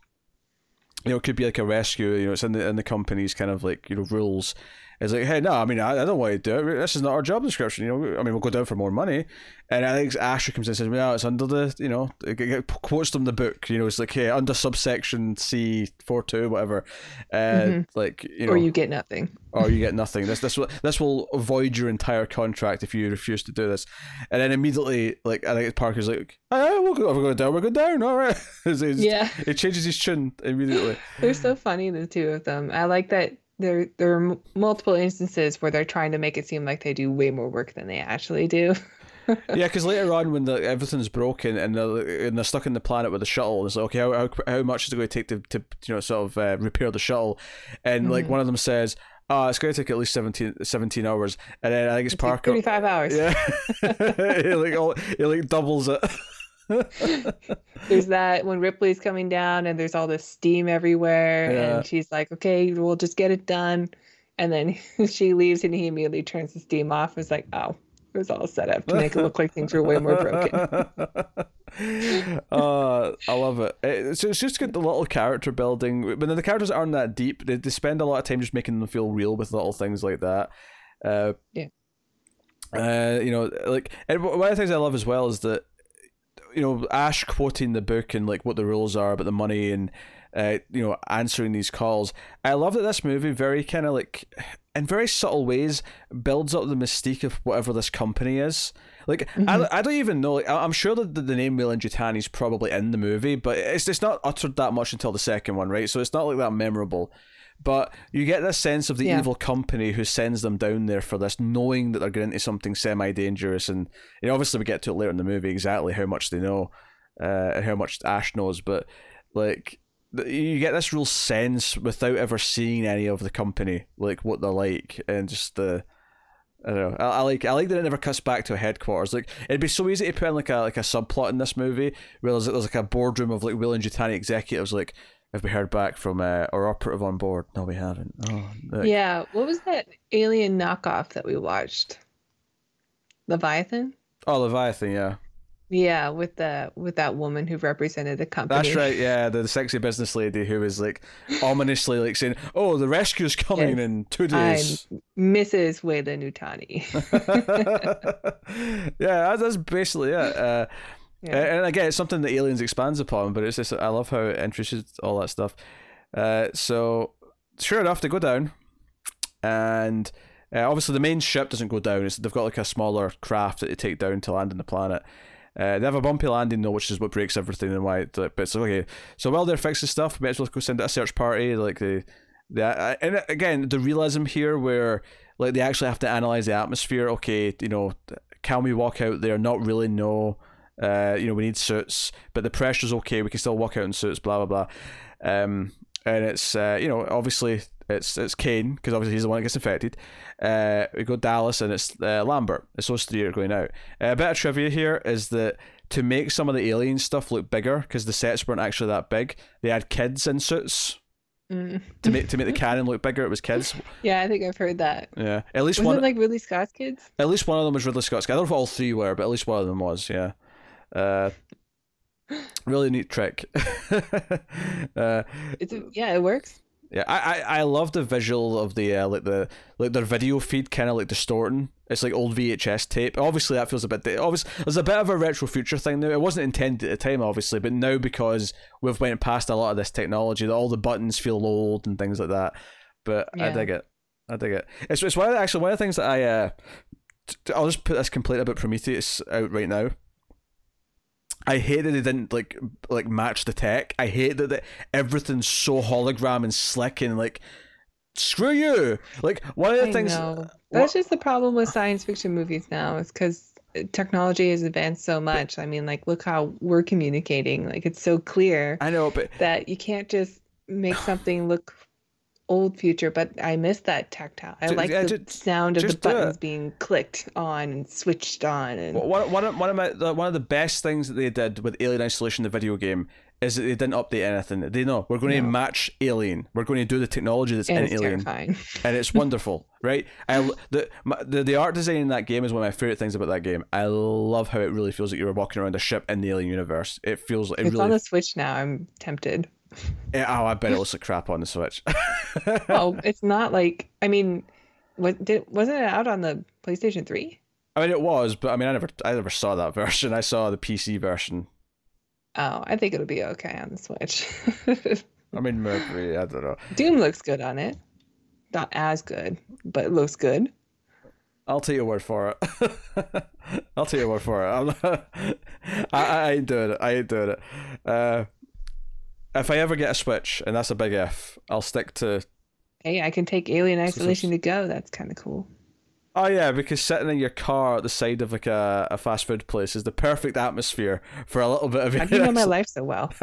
you know, it could be like a rescue. You know, it's in the company's kind of like, you know, rules. It's like, hey, no, I mean, I don't want to do it. This is not our job description, you know. I mean, we'll go down for more money. And I think Asher comes in and says, well, it's under the, you know, it quotes them the book. You know, it's like, hey, under subsection C42, whatever. Like, you know, or you get nothing. This will void your entire contract if you refuse to do this. And then immediately, like, I think Parker's like, oh, we're going down, all right. Yeah. It changes his tune immediately. They're so funny, the two of them. I like that. There are multiple instances where they're trying to make it seem like they do way more work than they actually do. Yeah, because later on when everything's broken and they're stuck in the planet with the shuttle, it's like, okay, how much is it going to take to you know, sort of repair the shuttle? And like one of them says, it's going to take at least 17 hours. And then I think it's Parker. 35 hours. Yeah. it doubles it. There's that when Ripley's coming down and there's all this steam everywhere, yeah. And she's like, okay, we'll just get it done, and then she leaves and he immediately turns the steam off. It's like, oh, it was all set up to make it look like things were way more broken. I love it. It's just good, the little character building, but then the characters aren't that deep. They spend a lot of time just making them feel real with little things like that. You know, like, and one of the things I love as well is that, you know, Ash quoting the book and like what the rules are about the money and you know, answering these calls. I love that this movie very kind of like, in very subtle ways, builds up the mystique of whatever this company is. Like, I don't even know. Like, I'm sure that the name Weyland-Yutani is probably in the movie, but it's not uttered that much until the second one, right? So it's not like that memorable. But you get this sense of the evil company who sends them down there for this, knowing that they're getting into something semi-dangerous. And you know, obviously we get to it later in the movie exactly how much they know and how much Ash knows. But like, you get this real sense without ever seeing any of the company, like what they're like, and just the... I don't know. I like that it never cuts back to a headquarters. Like, it'd be so easy to put in like a subplot in this movie where there's like a boardroom of like Weyland-Yutani executives, like, have we heard back from our operative on board? No, we haven't. Oh, like... Yeah. What was that alien knockoff that we watched? Leviathan? Oh, Leviathan, yeah. Yeah, with that woman who represented the company. That's right, yeah. The sexy business lady who was like ominously like saying, oh, the rescue's coming in 2 days. I'm Mrs. Weyland-Yutani. Yeah, that's basically it. Yeah. And again, it's something that Aliens expands upon, but it's just, I love how it introduces all that stuff. So, sure enough, they go down, and obviously the main ship doesn't go down. They've got like a smaller craft that they take down to land on the planet. They have a bumpy landing though, which is what breaks everything and why. But it's okay. So while they're fixing stuff, we might as well go send out a search party. Like and again, the realism here, where like they actually have to analyze the atmosphere. Okay, you know. can we walk out there, not really know, we need suits, but the pressure's okay, we can still walk out in suits, blah, blah, blah. And it's, obviously it's Kane, because obviously he's the one that gets infected. We go Dallas, and it's Lambert. It's those three are going out. A bit of trivia here is that to make some of the alien stuff look bigger, because the sets weren't actually that big, they had kids in suits. To make the canon look bigger, it was kids. Yeah, I think I've heard that. Yeah, at least wasn't one, like Ridley Scott's kids. At least one of them was Ridley Scott's kids. I don't know if all three were, but at least one of them was. Yeah, really neat trick. It works. Yeah, I love the visual of the their video feed kind of like distorting. It's like old VHS tape. Obviously, that feels a bit. Obviously, there's a bit of a retro future thing there. It wasn't intended at the time, obviously, but now because we've went past a lot of this technology, all the buttons feel old and things like that. But yeah. I dig it. It's one of the things that I'll just put this complaint about Prometheus out right now. I hate that they didn't like match the tech. I hate that everything's so hologram and slick and like. Screw you! Like one of the things. That's just the problem with science fiction movies now. It's because technology has advanced so much. I mean, like, look how we're communicating. Like, it's so clear. I know, but that you can't just make something look old future. But I miss that tactile. I like the sound of the buttons being clicked on and switched on. And one of the best things that they did with Alien Isolation, the video game, is that they didn't update anything. They know we're going to match Alien. We're going to do the technology that's in Alien, and it's wonderful, right? The art design in that game is one of my favorite things about that game. I love how it really feels like you were walking around a ship in the Alien universe. It feels like it's really on the Switch now. I'm tempted. I bet it looks like crap on the Switch. Oh, it's not like wasn't it out on the PlayStation 3? I mean, it was, but I never saw that version. I saw the PC version. Oh, I think it'll be okay on the Switch. Mercury, I don't know. Doom looks good on it. Not as good, but it looks good. I'll take your word for it. I ain't doing it. If I ever get a Switch, and that's a big if, I'll stick to... Hey, I can take Alien Isolation to go. That's kind of cool. Oh yeah, because sitting in your car at the side of like a fast food place is the perfect atmosphere for a little bit of. I do know my life so well.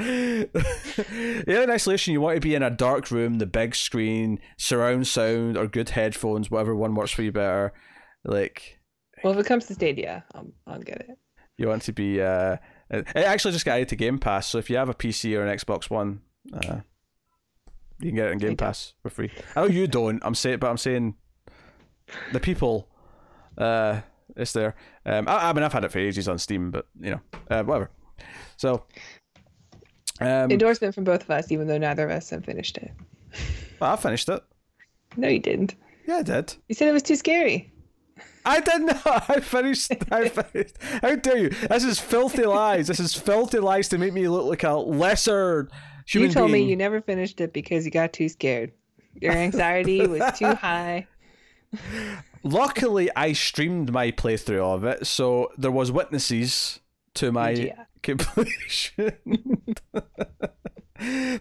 In Isolation, you want to be in a dark room, the big screen, surround sound, or good headphones, whatever one works for you better. Like, well, if it comes to Stadia, I'll get it. You want to be. It actually just got added to Game Pass, so if you have a PC or an Xbox One. You can get it in Game Pass for free. I know you don't. I'm saying the people. It's there. I've had it for ages on Steam, but whatever. So, endorsement from both of us, even though neither of us have finished it. Well, I finished it. No, you didn't. Yeah, I did. You said it was too scary. I did not. I finished. How dare you? This is filthy lies. This is filthy lies to make me look like a lesser. You told me you never finished it because you got too scared. Your anxiety was too high. Luckily, I streamed my playthrough of it, so there was witnesses to my completion.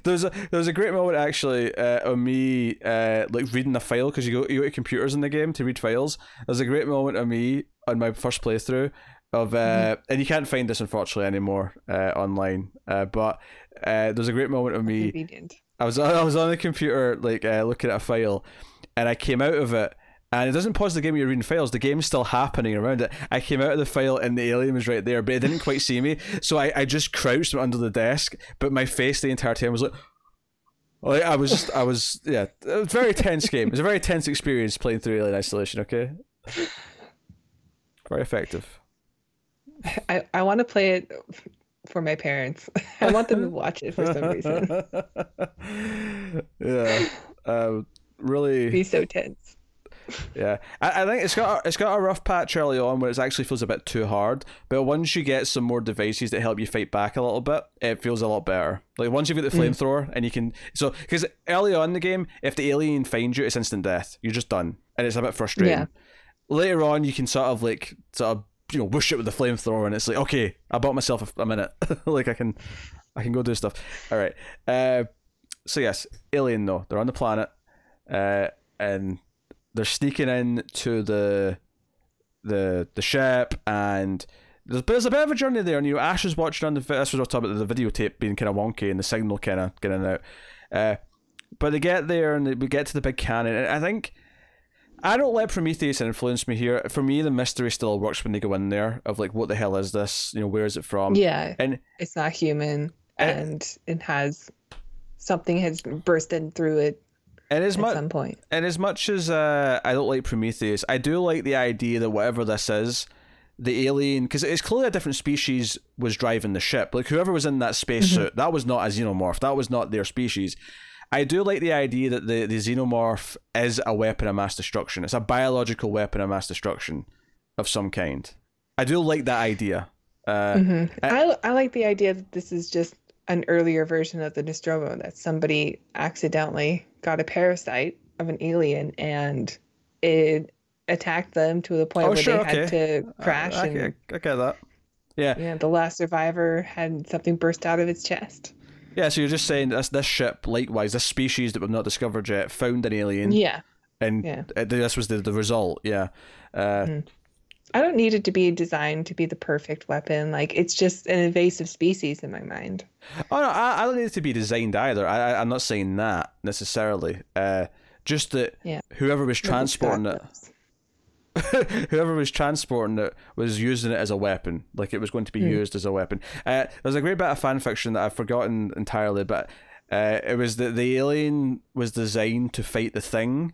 There's a great moment actually of me like reading a file, because you go to computers in the game to read files. There's a great moment of me on my first playthrough of and you can't find this unfortunately anymore online, but. There's a great moment of me. Convenient. I was on the computer, like looking at a file, and I came out of it, and it doesn't pause the game when you're reading files. The game's still happening around it. I came out of the file, and the alien was right there, but it didn't quite see me, so I just crouched under the desk. But my face the entire time was like I was It was a very tense game. It was a very tense experience playing through Alien Isolation. Okay, very effective. I want to play it. For my parents, I want them to watch it for some reason. Yeah, really. Be so tense. Yeah, I think it's got a rough patch early on where it actually feels a bit too hard. But once you get some more devices that help you fight back a little bit, it feels a lot better. Like once you've got the flamethrower and you can, so because early on in the game, if the alien finds you, it's instant death. You're just done, and it's a bit frustrating. Yeah. Later on, you can sort of. Whoosh it with the flamethrower, and it's like, okay, I bought myself a minute. Like I can go do stuff. All right. So yes, Alien though, they're on the planet, and they're sneaking in to the ship, and there's a bit of a journey there, and you know, Ash is watching on the, this was talking about the videotape being kind of wonky and the signal kind of getting out, but they get there and we get to the big cannon, and I think I don't let Prometheus influence me here. For me, the mystery still works when they go in there of like, what the hell is this? You know, where is it from? Yeah, and it's not human, and it has something has bursted through it. And as at some point. And as much as I don't like Prometheus, I do like the idea that whatever this is, the alien, because it's clearly a different species was driving the ship. Like whoever was in that spacesuit, that was not a xenomorph. That was not their species. I do like the idea that the xenomorph is a weapon of mass destruction. It's a biological weapon of mass destruction of some kind. I do like that idea. I like the idea that this is just an earlier version of the Nostromo, that somebody accidentally got a parasite of an alien and it attacked them to the point where they had to crash. I get that. Yeah. Yeah. The last survivor had something burst out of its chest. Yeah, so you're just saying this ship, likewise, this species that we've not discovered yet, found an alien. Yeah. And this was the result, yeah. I don't need it to be designed to be the perfect weapon. Like, it's just an invasive species in my mind. Oh, no, I don't need it to be designed either. I'm not saying that, necessarily. Just that whoever was transporting it... whoever was transporting it was using it as a weapon, like it was going to be used as a weapon. There's a great bit of fan fiction that I've forgotten entirely, but it was that the alien was designed to fight the thing,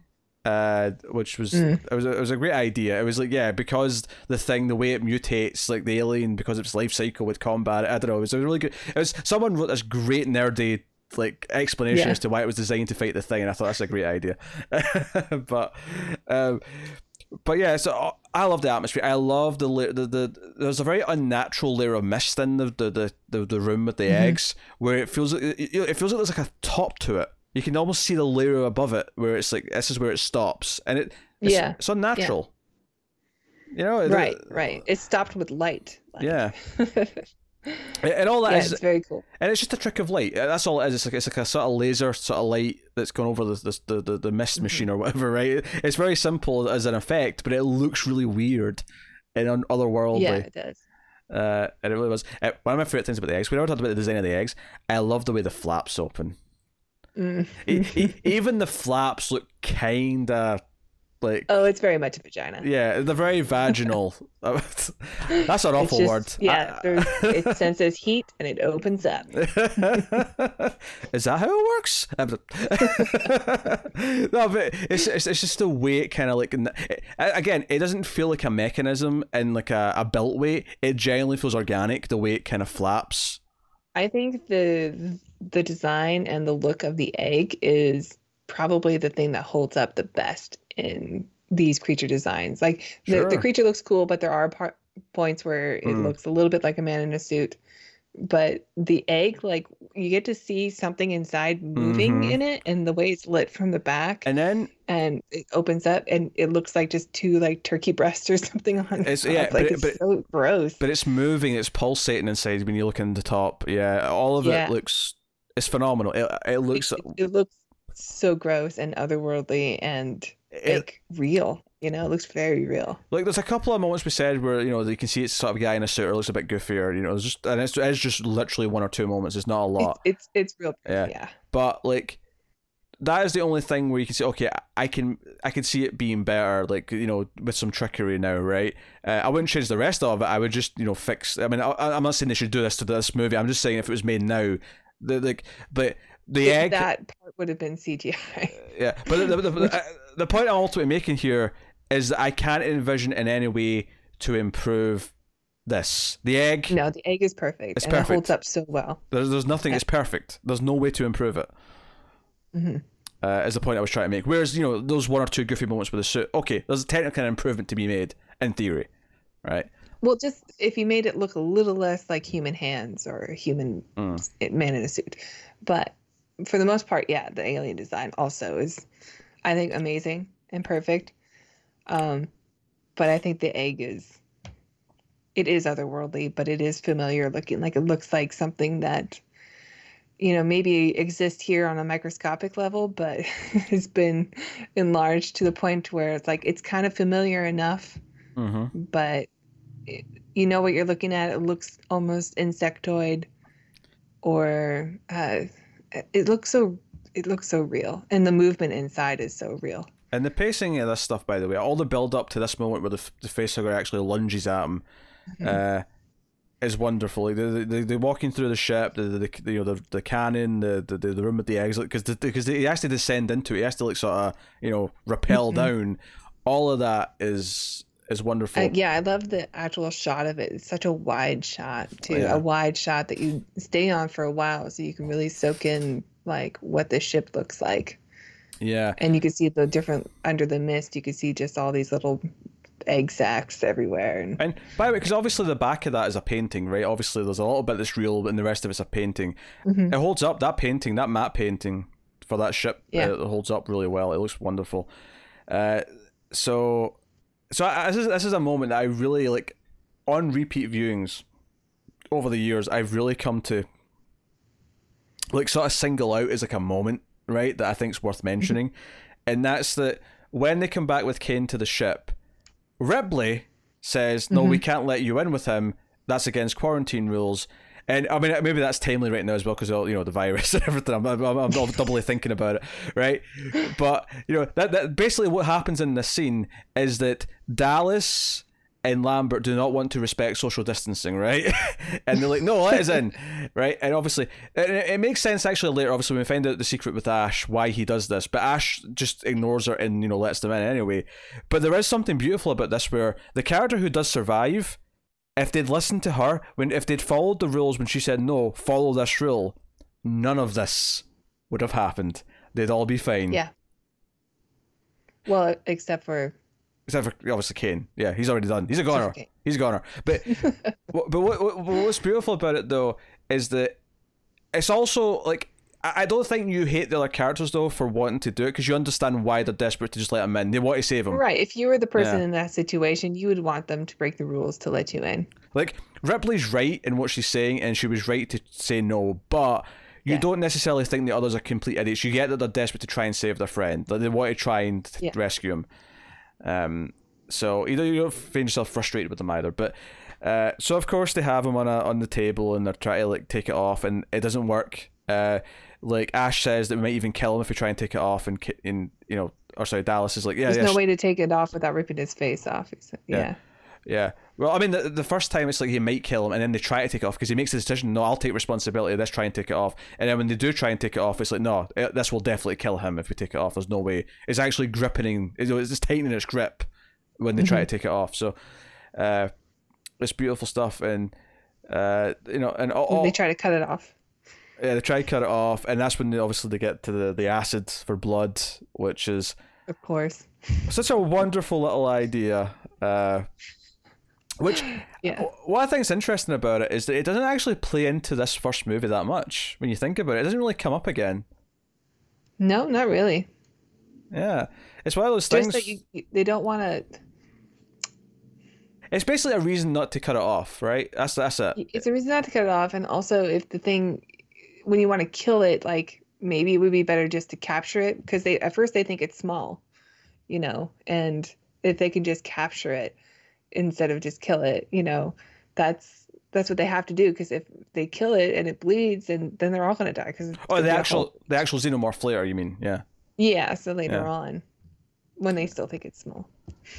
which was it was a great idea. It was like because the thing, the way it mutates, like the alien, because of its life cycle with combat. I don't know. It was really good. It was someone wrote this great nerdy like explanation as to why it was designed to fight the thing, and I thought that's a great idea. But yeah, so I love the atmosphere. I love the there's a very unnatural layer of mist in the room with the eggs, where it feels like there's like a top to it. You can almost see the layer above it, where it's like this is where it stops, and it's unnatural. Yeah. You know, right. It stopped with light. Like. Yeah. And all that is, it's very cool, and it's just a trick of light. That's all it is. It's like a sort of laser sort of light that's gone over the mist machine or whatever, right? It's very simple as an effect, but it looks really weird and otherworldly. Yeah, it does. And it really was one of my favorite things about the eggs. We never talked about the design of the eggs. I love the way the flaps open. Even the flaps look kind of like, oh, it's very much a vagina. Yeah, they're very vaginal. That's an awful word. Yeah, it senses heat and it opens up. Is that how it works? No, but it's just the way it kind of like. Again, it doesn't feel like a mechanism in like a built way. It genuinely feels organic the way it kind of flaps. I think the design and the look of the egg is probably the thing that holds up the best in these creature designs. Like the creature looks cool, but there are points where it looks a little bit like a man in a suit, but the egg, like you get to see something inside moving in it, and the way it's lit from the back and it opens up and it looks like just two like turkey breasts or something on it's top. It's so gross, but it's moving, it's pulsating inside when you look in the top. It looks, it's phenomenal. It looks so gross and otherworldly and like real, you know. It looks very real. Like there's a couple of moments we said where, you know, you can see it's sort of a guy in a suit or looks a bit goofier, you know. It's just, and it's just literally one or two moments. It's not a lot. It's real. Yeah. But like that is the only thing where you can say, okay, I can see it being better, like, you know, with some trickery now, right? I wouldn't change the rest of it. I would just, you know, fix. I mean, I'm not saying they should do this to this movie. I'm just saying if it was made now, the egg that part would have been CGI. Yeah, but the point I'm ultimately making here is that I can't envision in any way to improve this. The egg. No, the egg is perfect. It's perfect. It holds up so well. There's nothing. It's perfect. There's no way to improve it. Is the point I was trying to make. Whereas, you know, those one or two goofy moments with the suit. Okay, there's a technical improvement to be made in theory, right? Well, just if you made it look a little less like human hands or a human man in a suit, but. For the most part, the alien design also is, I think, amazing and perfect. But I think the egg is otherworldly, but it is familiar looking. Like it looks like something that you know, maybe exist here on a microscopic level, but it's been enlarged to the point where it's like, it's kind of familiar enough, but it, you know what you're looking at. It looks almost insectoid, or it looks so real, and the movement inside is so real. And the pacing of this stuff, by the way, all the build up to this moment where the facehugger actually lunges at him, is wonderful. Like they're walking through the ship, the cannon, the room at the exit, because he has to descend into it. He has to, like, sort of, you know, rappel down. All of that is wonderful. Yeah, I love the actual shot of it. It's such a wide shot too, a wide shot that you stay on for a while, so you can really soak in like what the ship looks like. Yeah, and you can see the different under the mist. You can see just all these little egg sacs everywhere. And by the way, because obviously the back of that is a painting, right? Obviously, there's a little bit that's real, and the rest of it's a painting. It holds up, that painting, that matte painting for that ship. It holds up really well. It looks wonderful. So this is a moment that I really like. On repeat viewings over the years, I've really come to like sort of single out as like a moment, right, that I think's worth mentioning, and that's that when they come back with Kane to the ship, Ripley says, "No, we can't let you in with him. That's against quarantine rules." And I mean, maybe that's timely right now as well, because, you know, the virus and everything. I'm doubly thinking about it, right? But, you know, that basically what happens in this scene is that Dallas and Lambert do not want to respect social distancing, right? And they're like, "No, let us in," right? And obviously, it makes sense actually later. Obviously, when we find out the secret with Ash, why he does this, but Ash just ignores her and, you know, lets them in anyway. But there is something beautiful about this, where the character who does survive, if they'd listened to her, if they'd followed the rules when she said, "No, follow this rule," none of this would have happened. They'd all be fine. Yeah. Well, except for obviously Kane. Yeah, he's already done. He's a goner. He's a goner. But what's beautiful about it though is that it's also like, I don't think you hate the other characters though for wanting to do it, because you understand why they're desperate to just let them in. They want to save them. Right. If you were the person in that situation, you would want them to break the rules to let you in. Like, Ripley's right in what she's saying, and she was right to say no, but you don't necessarily think the others are complete idiots. You get that they're desperate to try and save their friend. Like, they want to try and rescue him. So either you don't find yourself frustrated with them either, but so of course they have him on the table, and they're trying to like take it off, and it doesn't work. Like Ash says that we might even kill him if we try and take it off, and you know, or sorry, Dallas is like, there's no way to take it off without ripping his face off. Yeah. Well, I mean, the first time it's like he might kill him, and then they try to take it off because he makes the decision, "No, I'll take responsibility. Let's try and take it off." And then when they do try and take it off, it's like, "No, this will definitely kill him if we take it off. There's no way." It's actually gripping. It's just tightening its grip when they try to take it off. So, it's beautiful stuff, and you know, and they try to cut it off. Yeah, they try to cut it off, and that's when they get to the acid for blood, which is, of course, such a wonderful little idea. What I think is interesting about it is that it doesn't actually play into this first movie that much when you think about it. It doesn't really come up again. No, not really. Yeah, it's one of those things. Just that they don't want to. It's basically a reason not to cut it off, right? That's it. It's a reason not to cut it off, and also if the thing, when you want to kill it, like maybe it would be better just to capture it, because at first they think it's small, you know, and if they can just capture it instead of just kill it, you know, that's what they have to do, because if they kill it and it bleeds, and then they're all going to die. Because the actual xenomorph layer, you mean? Yeah. So later on, when they still think it's small.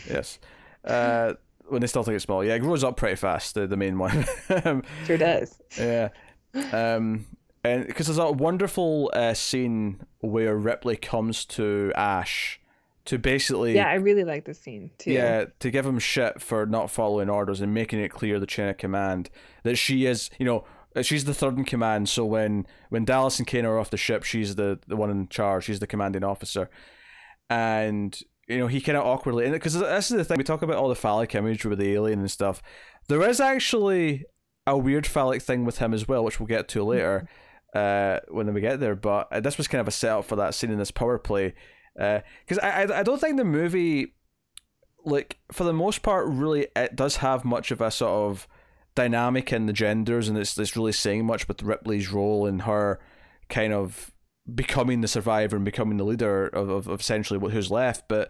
Yes. When they still think it's small. Yeah, it grows up pretty fast. The main one. Sure does. Yeah. And because there's that wonderful scene where Ripley comes to Ash to basically... Yeah, I really like this scene, too. Yeah, to give him shit for not following orders and making it clear the chain of command that she is, you know, she's the third in command, so when Dallas and Kane are off the ship, she's the one in charge, she's the commanding officer. And, you know, he kind of awkwardly... Because this is the thing, we talk about all the phallic imagery with the alien and stuff. There is actually a weird phallic thing with him as well, which we'll get to later when we get there, but this was kind of a setup for that scene in this power play. Because I don't think the movie, like, for the most part, really it does have much of a sort of dynamic in the genders, and it's really saying much with Ripley's role and her kind of becoming the survivor and becoming the leader of essentially who's left. But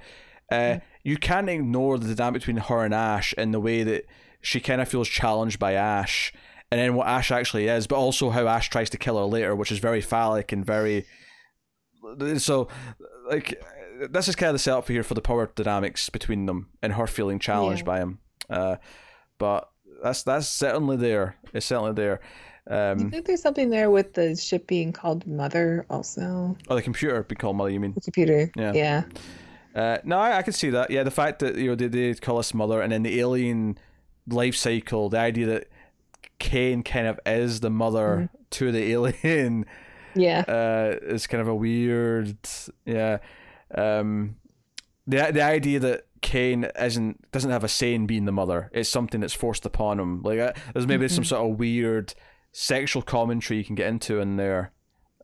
you can't ignore the dynamic between her and Ash and the way that she kind of feels challenged by Ash, and then what Ash actually is, but also how Ash tries to kill her later, which is very phallic and very... So, like, this is kind of the setup here for the power dynamics between them and her feeling challenged by him. But that's certainly there. It's certainly there. I think there's something there with the ship being called Mother also. Oh, the computer being called Mother, you mean? The computer, yeah. No, I can see that. Yeah, the fact that, you know, they call us Mother, and then the alien life cycle, the idea that Kane kind of is the mother to the alien... it's kind of a weird, the idea that Kane doesn't have a say in being the mother. It's something that's forced upon him. Like there's maybe some sort of weird sexual commentary you can get into in there.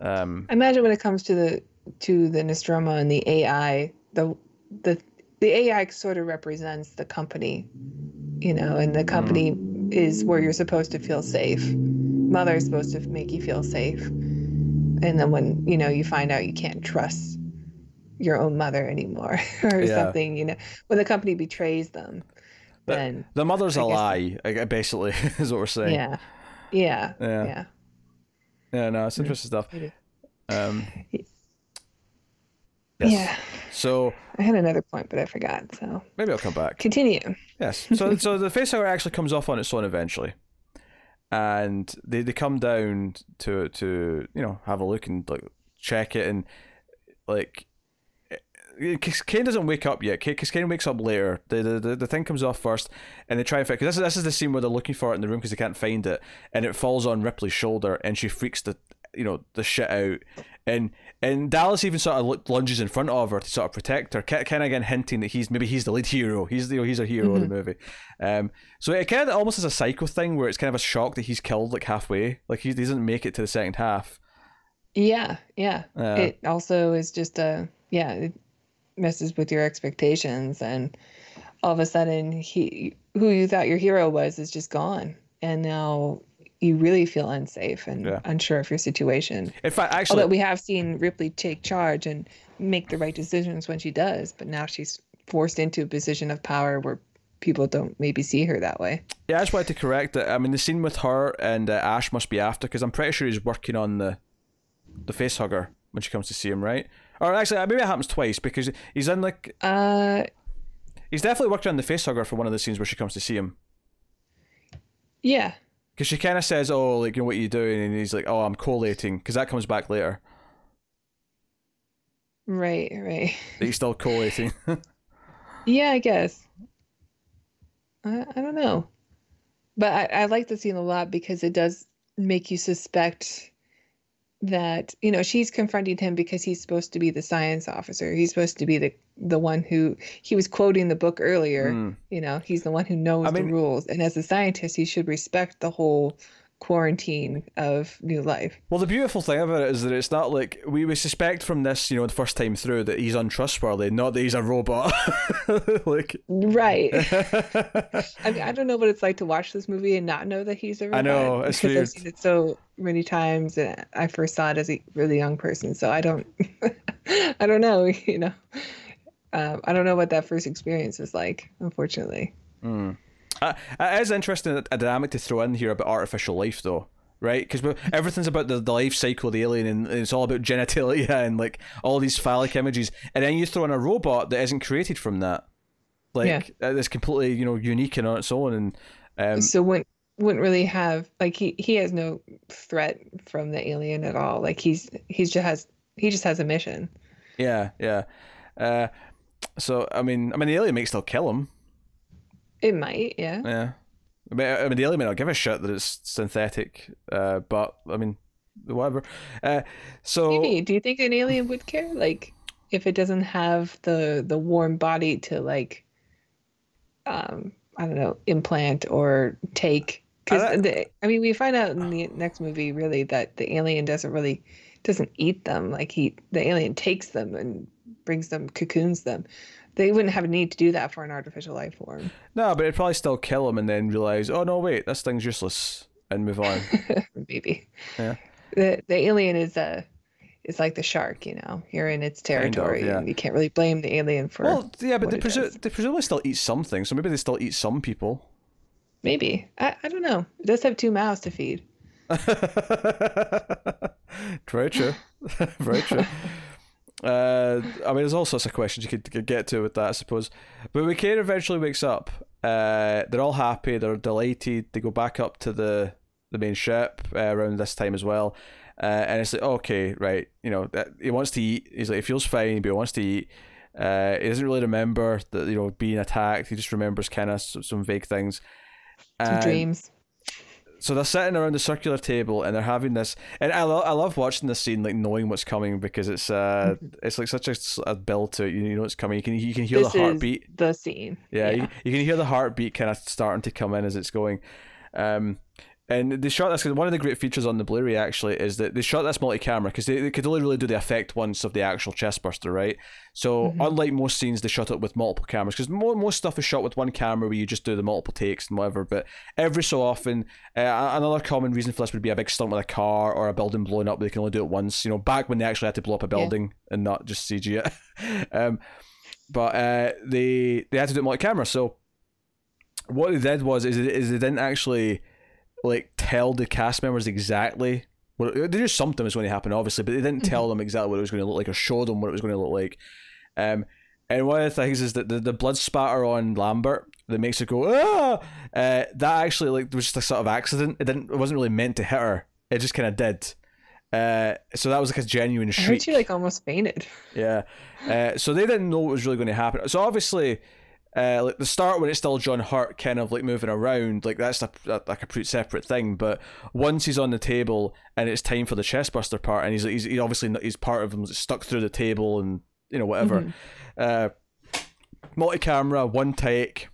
I imagine when it comes to the Nostromo and the AI, the AI sort of represents the company, you know, and the company is where you're supposed to feel safe. Mother is supposed to make you feel safe. And then when, you know, you find out you can't trust your own mother anymore or something, you know, when the company betrays them, then the mother's a lie, basically, is what we're saying. Yeah, no, it's interesting stuff. So I had another point, but I forgot. So maybe I'll come back. Continue. Yes. So the facehugger actually comes off on its own eventually. And they come down to you know, have a look and like check it, and like Kane doesn't wake up yet because Kane wakes up later. The thing comes off first, and they try and figure, because this is the scene where they're looking for it in the room because they can't find it, and it falls on Ripley's shoulder, and she freaks the shit out, and Dallas even sort of lunges in front of her to sort of protect her, kind of again hinting that he's the lead hero, he's a hero of the movie. So it kind of almost is a psycho thing where it's kind of a shock that he's killed like halfway, like he doesn't make it to the second half. It also is just it messes with your expectations, and all of a sudden he who you thought your hero was is just gone, and now you really feel unsafe and unsure of your situation. In fact, actually, although we have seen Ripley take charge and make the right decisions when she does, but now she's forced into a position of power where people don't maybe see her that way. Yeah, I just wanted to correct that. I mean, the scene with her and Ash must be after, because I'm pretty sure he's working on the facehugger when she comes to see him, right? Or actually, maybe it happens twice, because he's in like... he's definitely working on the facehugger for one of the scenes where she comes to see him. Yeah. Because she kind of says, oh, like, you know, what are you doing? And he's like, oh, I'm collating. Because that comes back later. Right. He's still collating. Yeah, I guess. I don't know. But I like the scene a lot because it does make you suspect that, you know, she's confronting him because he's supposed to be the science officer. He's supposed to be the one who, he was quoting the book earlier, you know, he's the one who knows the rules. And as a scientist, he should respect the whole quarantine of new life. Well, the beautiful thing about it is that it's not like, we suspect from this, you know, the first time through that he's untrustworthy, not that he's a robot. Like, right. I mean, I don't know what it's like to watch this movie and not know that he's a robot. I know, it's weird. I've seen it so many times, and I first saw it as a really young person, so I don't know, you know. I don't know what that first experience was like, unfortunately. It is interesting a dynamic to throw in here about artificial life, though, right? Because everything's about the life cycle of the alien, and it's all about genitalia and like all these phallic images, and then you throw in a robot that isn't created from that, like that's completely, you know, unique and on its own, and so wouldn't really have, like, he has no threat from the alien at all. Like he just has a mission. So I mean the alien might still kill him. It might, yeah. I mean, the alien might not give a shit that it's synthetic, but, I mean, whatever. Maybe. Do you think an alien would care? Like, if it doesn't have the warm body to, like, I don't know, implant or take? Because, we find out in the next movie, really, that the alien doesn't eat them. Like, the alien takes them and brings them, cocoons them. They wouldn't have a need to do that for an artificial life form. No, but it'd probably still kill him and then realize, oh, no, wait, this thing's useless, and move on. Maybe. Yeah. the alien is like the shark, you know, you're in its territory. Kind of, yeah. You can't really blame the alien for. Well, yeah, but they presumably still eat something, so maybe they still eat some people. Maybe I don't know. It does have 2 mouths to feed. Very true. Very true. I mean, there's all sorts of questions you could get to with that, I suppose. But Wiccan eventually wakes up. They're all happy. They're delighted. They go back up to the main ship around this time as well. And it's like, okay, right. You know, he wants to eat. He's like, he feels fine, but he wants to eat. He doesn't really remember that, you know, being attacked. He just remembers kind of some vague things. Some dreams. So they're sitting around the circular table and they're having this, and I love watching this scene, like knowing what's coming, because it's like such a build to it. You know what's coming. You can hear this, the heartbeat. Is the scene. Yeah, you can hear the heartbeat kind of starting to come in as it's going. And they shot this. One of the great features on the Blu-ray actually is that they shot this multi-camera, because they could only really do the effect once of the actual chest burster, right? So unlike most scenes, they shot it with multiple cameras, because most stuff is shot with one camera where you just do the multiple takes and whatever. But every so often, another common reason for this would be a big stunt with a car or a building blowing up. They can only do it once, you know, back when they actually had to blow up a building and not just CG it. But they had to do it multi-camera. So what they did was is they didn't actually like tell the cast members exactly what they just something was going to happen, obviously, but they didn't tell them exactly what it was going to look like or show them what it was going to look like. And one of the things is that the blood spatter on Lambert that makes her go ah, that actually like was just a sort of accident. It wasn't really meant to hit her. It just kind of did. So that was like a genuine shriek. I heard she like almost fainted. Yeah. So they didn't know what was really going to happen. So obviously. Like the start when it's still John Hurt kind of like moving around, like that's like a pretty separate thing. But once he's on the table and it's time for the chestbuster part, and he's obviously not, he's part of them stuck through the table and you know whatever. Multi-camera, one take.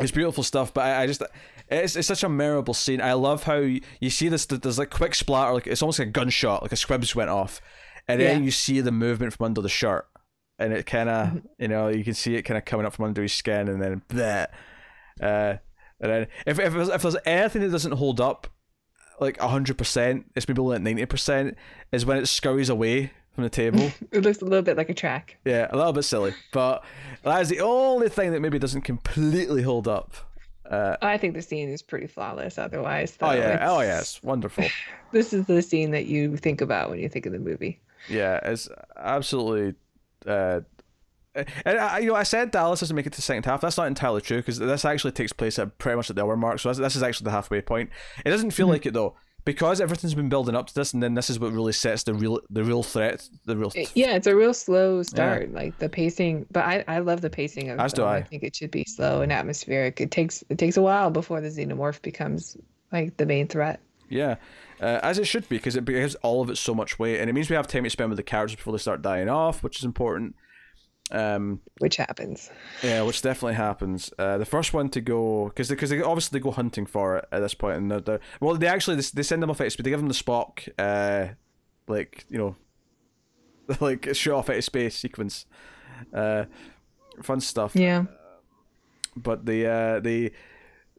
It's beautiful stuff, but I just it's such a memorable scene. I love how you see this. There's like quick splatter, like it's almost like a gunshot, like a squibs went off, and then you see the movement from under the shirt. And it kind of, you know, you can see it kind of coming up from under his skin, and then bleh. And then if there's anything that doesn't hold up, like 100%, it's maybe like 90%, is when it scurries away from the table. It looks a little bit like a track. Yeah, a little bit silly, but that is the only thing that maybe doesn't completely hold up. I think the scene is pretty flawless otherwise. Though. Oh yeah, it's wonderful. This is the scene that you think about when you think of the movie. Yeah, it's absolutely. And I, you know, I said Dallas doesn't make it to the second half. That's not entirely true, because this actually takes place at pretty much at the hour mark, so this is actually the halfway point. It doesn't feel like it though, because everything's been building up to this, and then this is what really sets the real threat. Yeah, it's a real slow start, like the pacing. But I love the pacing of. As do I. I think it should be slow and atmospheric. It takes a while before the xenomorph becomes like the main threat. Yeah, as it should be, because it gives all of it so much weight, and it means we have time to spend with the characters before they start dying off, which is important. Which happens. Yeah, which definitely happens. The first one to go, because they obviously they go hunting for it at this point, and they send them off into space, but they give them the Spock, like you know, like a shot off into space sequence, fun stuff. Yeah. But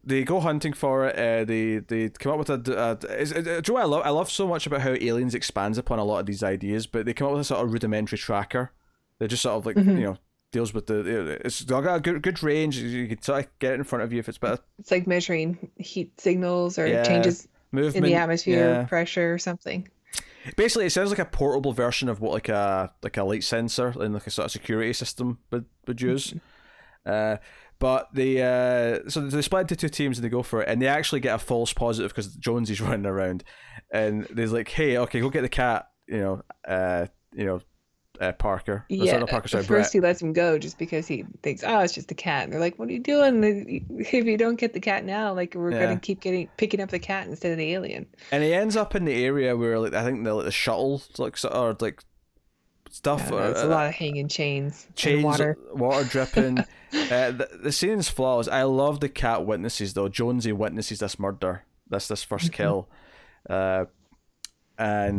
they go hunting for it. They come up with a. Do you know what I love so much about how Aliens expands upon a lot of these ideas, but they come up with a sort of rudimentary tracker. They just sort of like you know deals with the. It's got a good range. You can sort of get it in front of you if it's better. It's like measuring heat signals or changes movement, in the atmosphere, pressure, or something. Basically, it sounds like a portable version of what like a light sensor and like a sort of security system would use. But they so they split into two teams and they go for it, and they actually get a false positive because Jonesy's running around, and they're like, "Hey, okay, go get the cat," Parker. First Brett. He lets him go just because he thinks, "Oh, it's just a cat." And they're like, "What are you doing? If you don't get the cat now, like we're gonna keep picking up the cat instead of the alien." And he ends up in the area where like I think the shuttle like stuff. It's a lot of hanging chains, water dripping. The scene's flaws. I love the cat witnesses though. Jonesy witnesses this murder. That's this first kill, and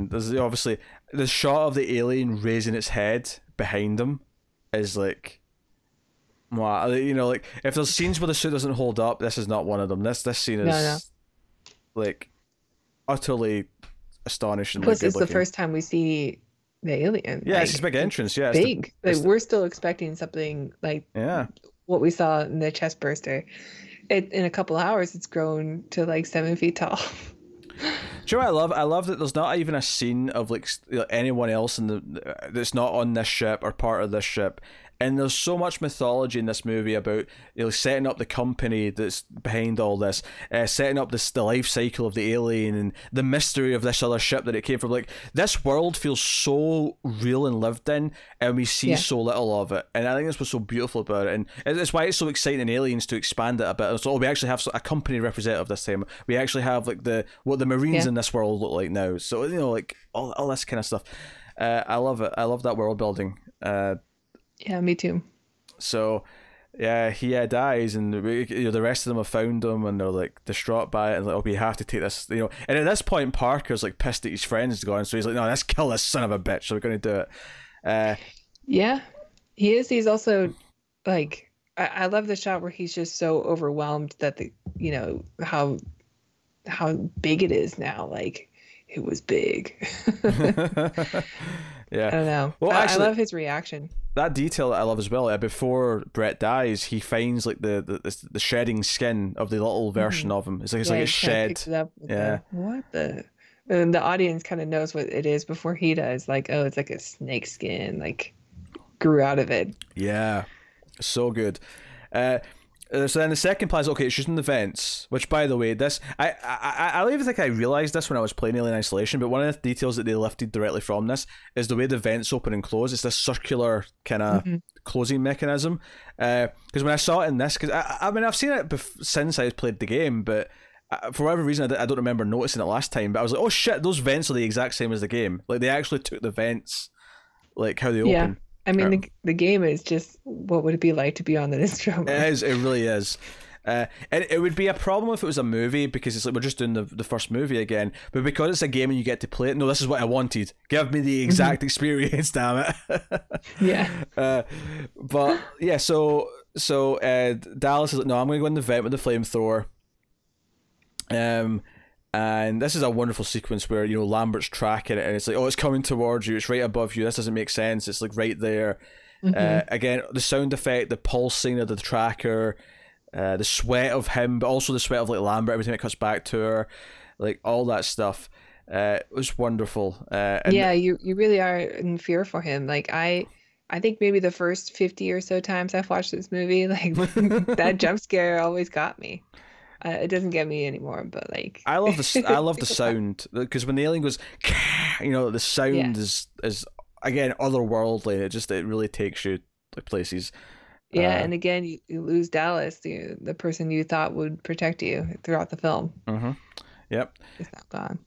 there's obviously the shot of the alien raising its head behind him is like, wow, you know, like if there's scenes where the suit doesn't hold up, this is not one of them. This scene is like utterly astonishingly good looking. Plus, it's the first time we see the alien. Yeah, it's his big entrance. Yeah, big. We're still expecting something like what we saw in the chest burster. In a couple of hours, it's grown to like 7 feet tall. Do you know what I love? I love that there's not even a scene of like anyone else in the that's not on this ship or part of this ship. And there's so much mythology in this movie about setting up the company that's behind all this, setting up the life cycle of the alien and the mystery of this other ship that it came from. Like, this world feels so real and lived in, and we see so little of it. And I think that's what's so beautiful about it. And it's why it's so exciting in Aliens to expand it a bit. So we actually have a company representative this time. We actually have like what the Marines in this world look like now. So, like all this kind of stuff. I love it. I love that world building. Yeah, me too. So, he dies, and the rest of them have found him, and they're like distraught by it, and like, oh, we have to take this, And at this point, Parker's like pissed at his friends going, so he's like, no, let's kill this son of a bitch. So we're going to do it. Yeah, he is. He's also like, I love the shot where he's just so overwhelmed that how big it is now. Like, it was big. Yeah, I don't know. Well, actually, I love his reaction. That detail that I love as well. Before Brett dies, he finds like the shedding skin of the little version of him. It's like it's shed. It up and the audience kind of knows what it is before he does. Like, oh, it's like a snake skin. Like, grew out of it. Yeah, so good. So then the second plan is, okay, it's just in the vents, which, by the way, this... I don't even think I realised this when I was playing Alien Isolation, but one of the details that they lifted directly from this is the way the vents open and close. It's this circular kind of closing mechanism. Because when I saw it in this... Because, I mean, I've seen it since I played the game, but for whatever reason, I don't remember noticing it last time. But I was like, oh, shit, those vents are the exact same as the game. Like, they actually took the vents, like, how they open. I mean, the game is just what would it be like to be on the Nostromo? It is. It really is. And it would be a problem if it was a movie, because it's like we're just doing the first movie again. But because it's a game and you get to play it, no, this is what I wanted. Give me the exact experience, damn it. But yeah, so Dallas is like, no, I'm going to go in the vent with the flamethrower. And this is a wonderful sequence where, Lambert's tracking it, and it's like, oh, it's coming towards you. It's right above you. This doesn't make sense. It's like right there. Again, the sound effect, the pulsing of the tracker, the sweat of him, but also the sweat of like Lambert every time it cuts back to her, like all that stuff. It was wonderful. You really are in fear for him. Like, I think maybe the first 50 or so times I've watched this movie, like that jump scare always got me. It doesn't get me anymore, but like I love the sound, because when the alien goes, the sound is again otherworldly. It really takes you to places. Yeah, and again, you lose Dallas, the person you thought would protect you throughout the film. Yep, it's not gone.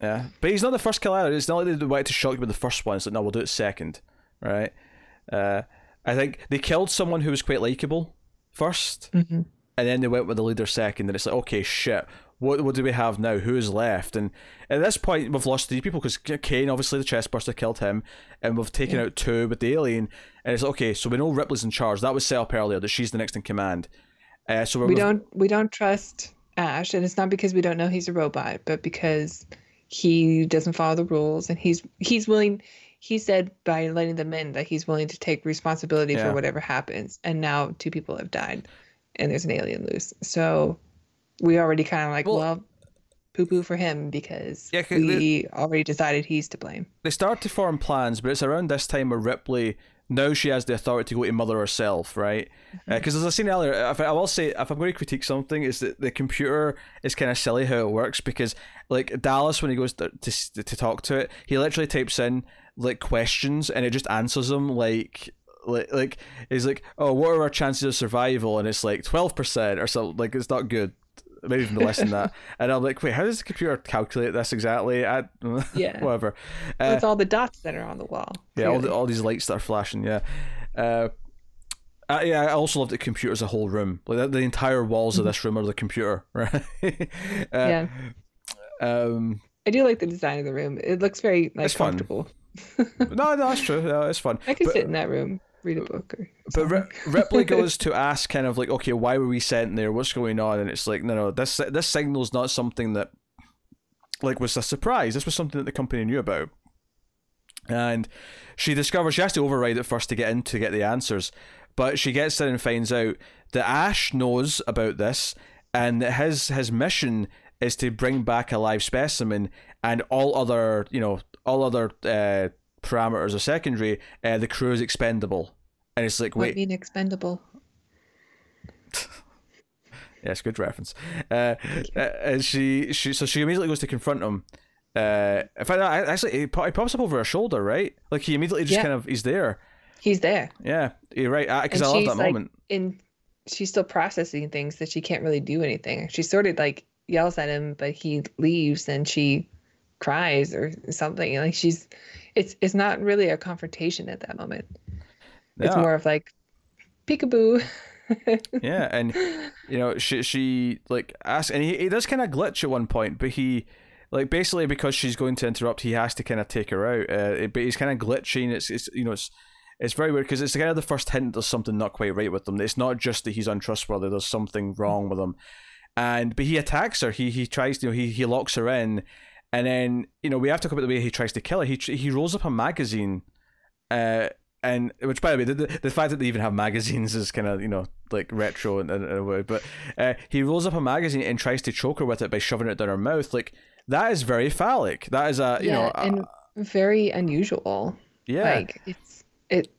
Yeah, but he's not the first kill either. It's not like they wanted to shock you with the first one. It's like, no, we'll do it second, right? I think they killed someone who was quite likable first. And then they went with the leader second, and it's like, okay, shit, what do we have now? Who's left? And at this point, we've lost 3 people, because Kane, obviously the chestburster, killed him, and we've taken out 2 with the alien. And it's like, okay, so we know Ripley's in charge. That was set up earlier, that she's the next in command. So we don't trust Ash, and it's not because we don't know he's a robot, but because he doesn't follow the rules, and he's willing. He said by letting them in that he's willing to take responsibility for whatever happens. And now 2 people have died. And there's an alien loose. So we already kind of like, well, poo-poo for him, because we already decided he's to blame. They start to form plans, but it's around this time where Ripley, now she has the authority to go to Mother herself, right? Because as I seen earlier, I will say, if I'm going to critique something, is that the computer is kind of silly how it works, because like Dallas, when he goes to talk to it, he literally types in like questions, and it just answers them like he's like, oh, what are our chances of survival, and it's like 12% or something. Like, it's not good, maybe even less than that. And I'm like, wait, how does the computer calculate this exactly? Whatever, it's all the dots that are on the wall, clearly. all these lights that are flashing. I also love that computers a whole room, like the entire walls of this room are the computer, right? I do like the design of the room. It looks very like comfortable. No, that's true. No, it's fun. I could sit in that room, read a book. But Ripley goes to ask, kind of like, okay, why were we sent there? What's going on? And it's like, no, this signal's not something that like, was a surprise. This was something that the company knew about. And she discovers she has to override it first to get the answers. But she gets there and finds out that Ash knows about this, and that his mission is to bring back a live specimen, and all other parameters are secondary. The crew is expendable. And it's like, wait. What do you mean expendable? Yes, good reference. And she immediately goes to confront him. In fact, actually, it pops up over her shoulder, right? Like, he immediately just kind of, he's there. He's there. Yeah, you're right. Because I love that moment. And she's still processing things that she can't really do anything. She sort of like yells at him, but he leaves and she cries or something. Like, it's not really a confrontation at that moment. No. It's more of like, peekaboo. Yeah, and you know, she like asks, and he does kind of glitch at one point, but he like basically, because she's going to interrupt, he has to kind of take her out. But he's kind of glitching. It's very weird, because it's kind of the first hint there's something not quite right with them. It's not just that he's untrustworthy; there's something wrong with him. But he attacks her. He tries, he locks her in, and then we have to come up with the way he tries to kill her. He rolls up a magazine. And which, by the way, the fact that they even have magazines is kind of like retro in a way. But he rolls up a magazine and tries to choke her with it by shoving it down her mouth. Like, that is very phallic. That is and very unusual. Yeah, like it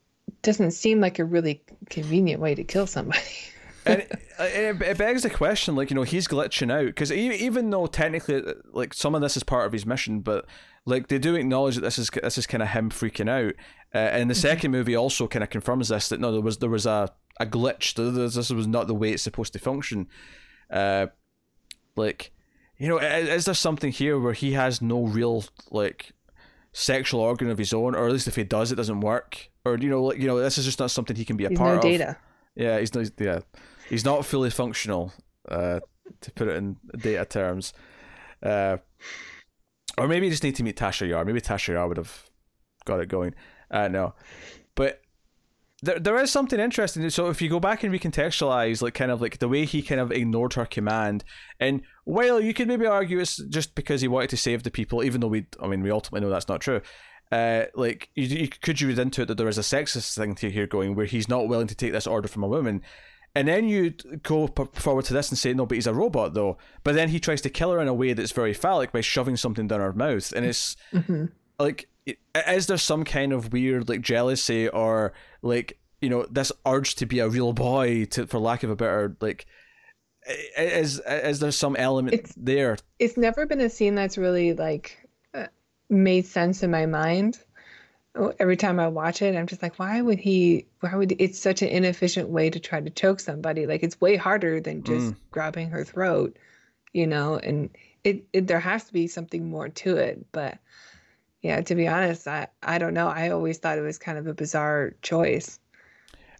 doesn't seem like a really convenient way to kill somebody. And it begs the question, like, he's glitching out, because even though technically, like, some of this is part of his mission, but like, they do acknowledge that this is kind of him freaking out. And the second movie also kind of confirms this, that no, there was a glitch. This was not the way it's supposed to function. Is there something here where he has no real like sexual organ of his own, or at least if he does, it doesn't work, or this is just not something he can be a part of. Data. Yeah, he's not fully functional, to put it in data terms. Or maybe you just need to meet Tasha Yar. Maybe Tasha Yar would have got it going. No. But there is something interesting. So if you go back and recontextualize, like, kind of like the way he kind of ignored her command, and while you could maybe argue it's just because he wanted to save the people, even though we ultimately know that's not true. Like, could you read into it that there is a sexist thing here going, where he's not willing to take this order from a woman, and then you go forward to this and say, no, but he's a robot though. But then he tries to kill her in a way that's very phallic by shoving something down her mouth, and it's like, is there some kind of weird like jealousy, or like this urge to be a real boy, for lack of a better, like, is there some element there? It's never been a scene that's really like made sense in my mind. Every time I watch it, I'm just like, it's such an inefficient way to try to choke somebody. Like, it's way harder than just grabbing her throat, and it there has to be something more to it. But yeah, to be honest, I don't know. I always thought it was kind of a bizarre choice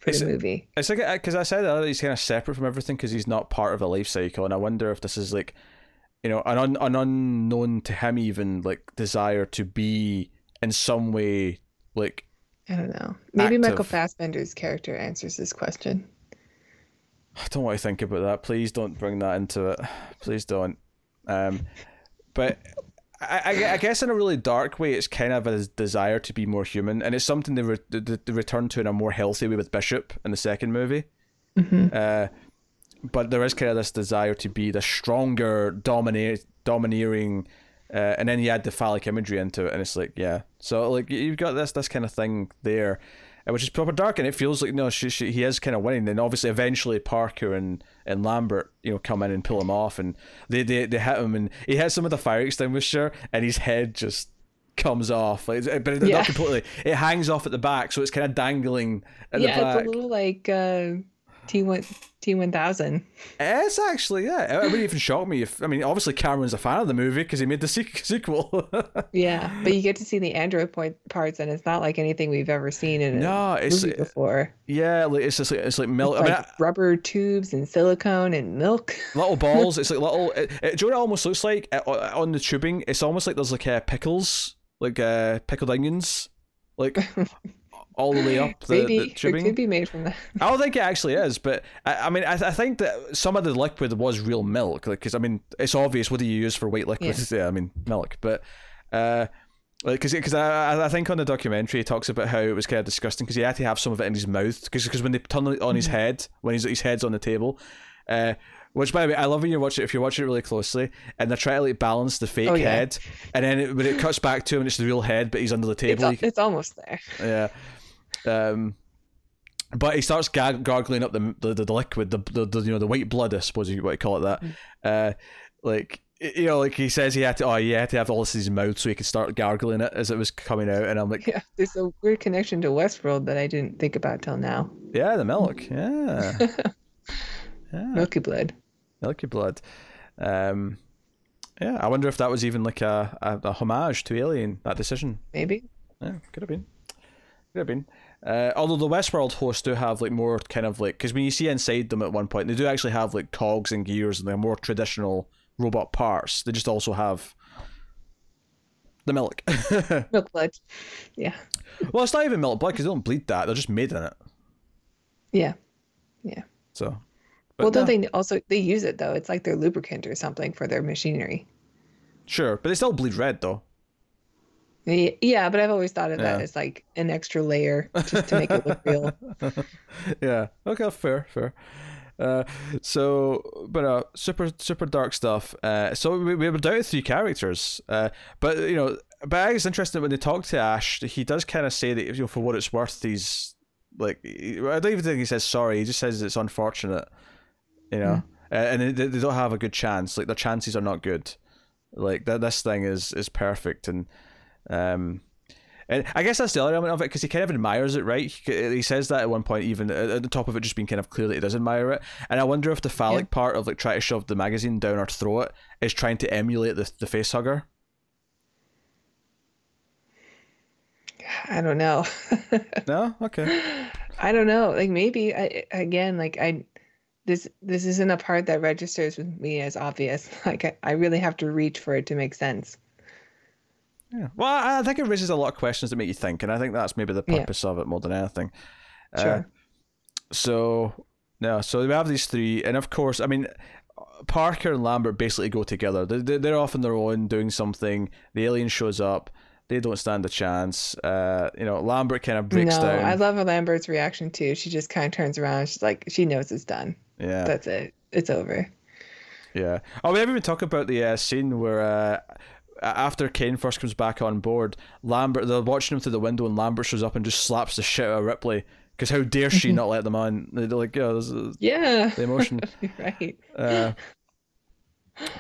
for the movie. It's like, because I said that he's kind of separate from everything because he's not part of a life cycle, and I wonder if this is like, an unknown to him even, like, desire to be in some way, like, I don't know. Maybe active. Michael Fassbender's character answers this question. I don't want to think about that. Please don't bring that into it. Please don't. But I guess in a really dark way, it's kind of a desire to be more human, and it's something they return to in a more healthy way with Bishop in the second movie. But there is kind of this desire to be the stronger, domineering, and then you add the phallic imagery into it, and it's like, yeah. So like, you've got this kind of thing there, which is proper dark, and it feels like he is kind of winning. And obviously, eventually, Parker and Lambert, come in and pull him off, and they hit him, and he hits him with a fire extinguisher, and his head just comes off, like, but it's not completely. It hangs off at the back, so it's kind of dangling at the back. Yeah, it's a little like. T1000. It's actually, it wouldn't even shock me if obviously Cameron's a fan of the movie because he made the sequel. Yeah, but you get to see the android parts, and it's not like anything we've ever seen in a movie before. Yeah, it's just like, it's like milk. It's rubber tubes and silicone and milk. Little balls. It's like little. Do you know what it almost looks like on the tubing? It's almost like there's like pickles, like pickled onions, like. all the way up the, maybe the tubing. It could be made from that. I don't think it actually is, but I mean I think that some of the liquid was real milk, because like, I mean it's obvious what do you use for white liquid? Yeah, I mean milk, but because I think on the documentary he talks about how it was kind of disgusting because he had to have some of it in his mouth because when they turn it on his head, when his head's on the table, which by the way I love when you watch it, if you watch it really closely and they're trying to like balance the fake head, and then when it cuts back to him it's the real head but he's under the table. It's almost there. Yeah. But he starts gargling up the liquid, the you know, the white blood, I suppose you might call it that. Like, you know, like he says he had to, he had to have all this in his mouth so he could start gargling it as it was coming out, and I'm like, yeah, there's a weird connection to Westworld that I didn't think about till now. Yeah, the milk, yeah. Milky blood. Yeah, I wonder if that was even like a homage to Alien, that decision. Maybe. Yeah, could have been. Although the Westworld hosts do have like more kind of like, because when you see inside them at one point, they do actually have like cogs and gears and they're more traditional robot parts. They just also have the milk. Milk blood. Yeah. Well, it's not even milk blood because they don't bleed that. They're just made in it. Yeah. Yeah. So. Well, don't they also, they use it though. It's like their lubricant or something for their machinery. Sure. But they still bleed red though. Yeah. But I've always thought of that as like an extra layer just to make it look real. Yeah. Okay. Fair. So super dark stuff. So we were down to three characters. But it's interesting when they talk to Ash, he does kind of say that, you know, for what it's worth, he's like, I don't even think he says sorry. He just says it's unfortunate, you know, and they don't have a good chance. Like their chances are not good. Like this thing is perfect. And I guess that's the other element of it, because he kind of admires it, right? He says that at one point, even at the top of it just being kind of clear that he does admire it. And I wonder if the phallic part of like trying to shove the magazine down our throat is trying to emulate the face hugger. I don't know. No? Okay. I don't know. Like maybe this isn't a part that registers with me as obvious. Like I really have to reach for it to make sense. Yeah. Well, I think it raises a lot of questions that make you think, and I think that's maybe the purpose of it more than anything. Sure. So we have these three, and of course, I mean, Parker and Lambert basically go together. They're off on their own doing something. The alien shows up. They don't stand a chance. Lambert kind of breaks down. I love Lambert's reaction too. She just kind of turns around. And she's like, she knows it's done. Yeah. That's it. It's over. Yeah. Oh, we haven't even talked about the scene where. After Kane first comes back on board, Lambert, they're watching him through the window, and Lambert shows up and just slaps the shit out of Ripley because how dare she not let them on? They're like, the emotion, right?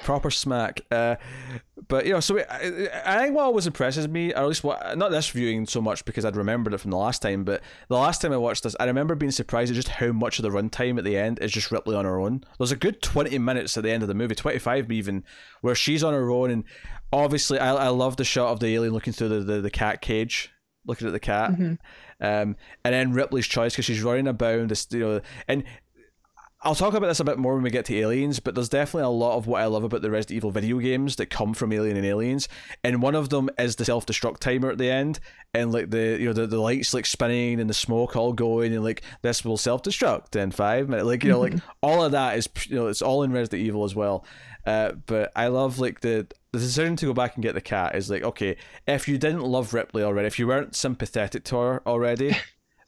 Proper smack. But you know, so I think what always impresses me, or at least what, not this viewing so much because I'd remembered it from the last time, but the last time I watched this, I remember being surprised at just how much of the runtime at the end is just Ripley on her own. There's a good 20 minutes at the end of the movie, 25 even, where she's on her own, and obviously I love the shot of the alien looking through the cat cage, looking at the cat, and then Ripley's choice because she's running about this, you know, and. I'll talk about this a bit more when we get to Aliens, but there's definitely a lot of what I love about the Resident Evil video games that come from Alien and Aliens, and one of them is the self-destruct timer at the end, and like the lights like spinning and the smoke all going, and like this will self-destruct in 5 minutes, like you know, like all of that is, you know, it's all in Resident Evil as well. But I love like the decision to go back and get the cat is like, okay, if you didn't love Ripley already, if you weren't sympathetic to her already.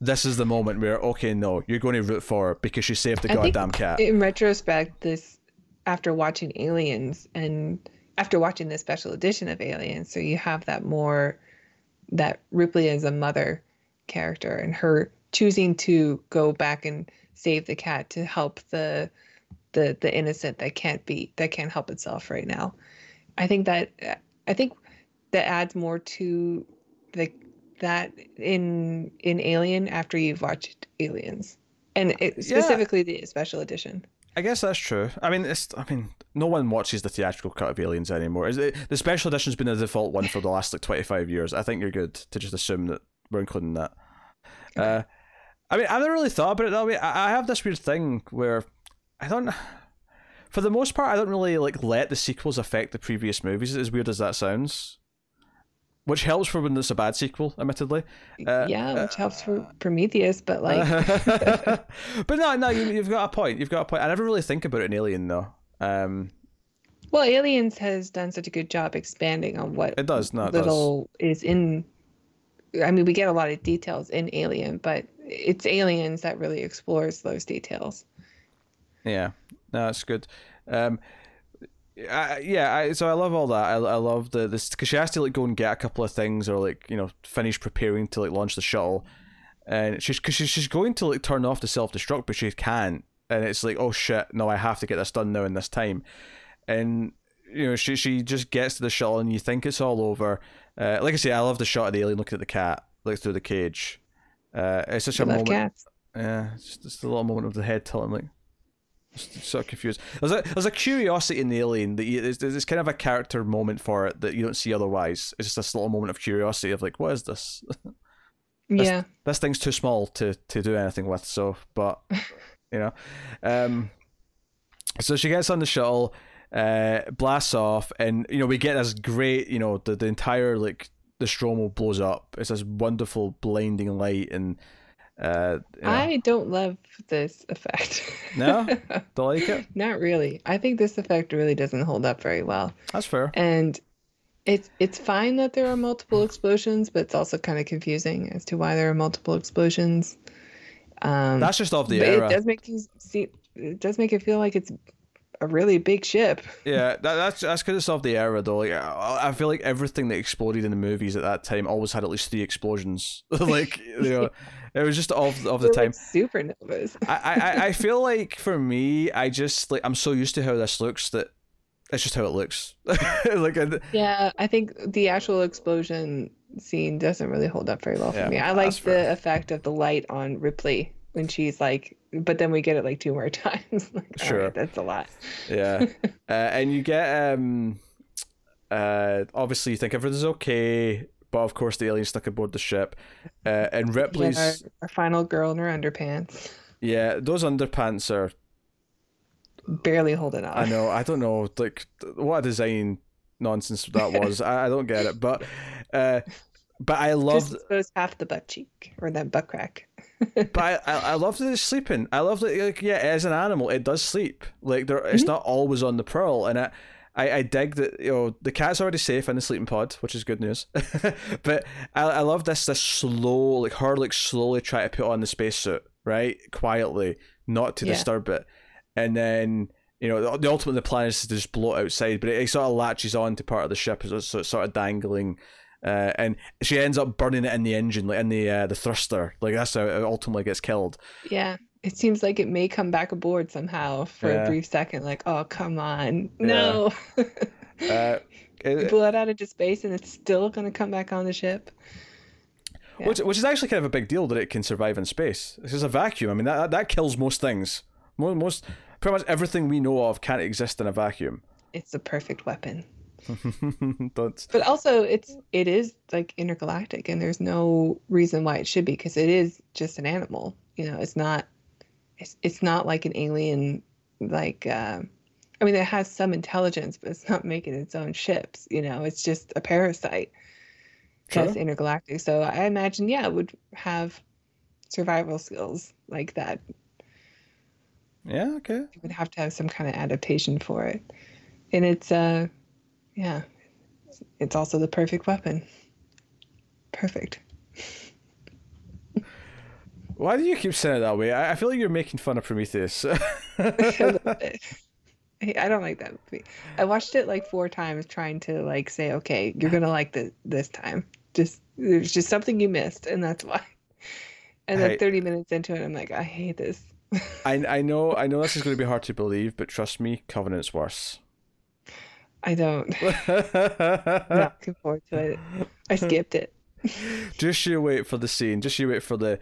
This is the moment where, okay, no, you're going to root for her because she saved the goddamn cat. In retrospect, this, after watching Aliens and after watching the special edition of Aliens, so you have that more, that Ripley as a mother character and her choosing to go back and save the cat to help the innocent that can't help itself right now. I think that adds more to that in Alien after you've watched Aliens, and specifically the special edition. I guess that's true. I mean no one watches the theatrical cut of Aliens anymore. The special edition's been the default one for the last like 25 years. I think you're good to just assume that we're including that. Okay. I mean, I haven't really thought about it that way. I have this weird thing where for the most part I don't really like let the sequels affect the previous movies, as weird as that sounds. Which helps for when it's a bad sequel, admittedly. Which helps for Prometheus, but like... But no, you've got a point. You've got a point. I never really think about it in Alien, though. Well, Aliens has done such a good job expanding on what it does. No, it little does. Is in... I mean, we get a lot of details in Alien, but it's Aliens that really explores those details. Yeah, no, that's good. So I love all that. I love this because she has to like go and get a couple of things or like finish preparing to like launch the shuttle, and she's going to like turn off the self-destruct, but she can't, and it's like, oh shit, no, I have to get this done now in this time, and she just gets to the shuttle and you think it's all over. Like I say, I love the shot of the alien looking at the cat like through the cage. It's such a moment. Cats. Yeah, it's just a little moment of the head telling like. So confused. There's a curiosity in the alien that there's kind of a character moment for it that you don't see otherwise. It's just this little moment of curiosity of like, what is this? Yeah, this thing's too small to do anything with. So, but so she gets on the shuttle, blasts off, and we get this great, the entire like the Nostromo blows up. It's this wonderful blinding light and. I don't love this effect. No? Don't like it? Not really. I think this effect really doesn't hold up very well. That's fair. And it's fine that there are multiple explosions, but it's also kind of confusing as to why there are multiple explosions. That's just of the era. It does make it feel like it's a really big ship. Yeah, that's because it's of the era though. Like, I feel like everything that exploded in the movies at that time always had at least 3 explosions. Like it was just of the time. Supernovas. I feel like for me, I just like I'm so used to how this looks that that's just how it looks. I think the actual explosion scene doesn't really hold up very well for me. I like the effect of the light on Ripley. When she's like, but then we get it like 2 more times. Like, sure, right, that's a lot. Yeah, and you get obviously you think everything's okay, but of course the alien's stuck aboard the ship, and Ripley's our final girl in her underpants. Yeah, those underpants are barely holding on. I know. I don't know. Like, what a design nonsense that was. I don't get it, but I loved just half the butt cheek or that butt crack. But I love that it's sleeping. I love that, like, yeah, as an animal, it does sleep. Like, it's not always on the prowl. And I dig that, the cat's already safe in the sleeping pod, which is good news. But I love this slow, like, her, like, slowly try to put on the spacesuit, right? Quietly, not to disturb it. And then, the ultimate the plan is to just blow it outside. But it sort of latches on to part of the ship, so it's sort of dangling. And she ends up burning it in the engine, like in the thruster. Like, that's how it ultimately gets killed. Yeah, it seems like it may come back aboard somehow for a brief second. Like, oh, come on, no! You blew it out into space, and it's still going to come back on the ship. Yeah. Which is actually kind of a big deal that it can survive in space. It's just a vacuum. I mean, that kills most things. Most pretty much everything we know of can't exist in a vacuum. It's the perfect weapon. But also it is like intergalactic, and there's no reason why it should be, because it is just an animal. It's not like an alien, like I mean, it has some intelligence, but it's not making its own ships. It's just a parasite that's intergalactic. So I imagine it would have survival skills like that. Yeah, okay. It would have to have some kind of adaptation for it, and it's yeah, it's also the perfect weapon. Perfect. Why do you keep saying it that way? I feel like you're making fun of Prometheus. I don't like that movie. I watched it like 4 times trying to like say, okay, you're going to like this time. There's just something you missed, and that's why. And then 30 minutes into it, I'm like, I hate this. I know this is going to be hard to believe, but trust me, Covenant's worse. I don't. Not looking forward to it. I skipped it. Just you wait for the scene. Just you wait for the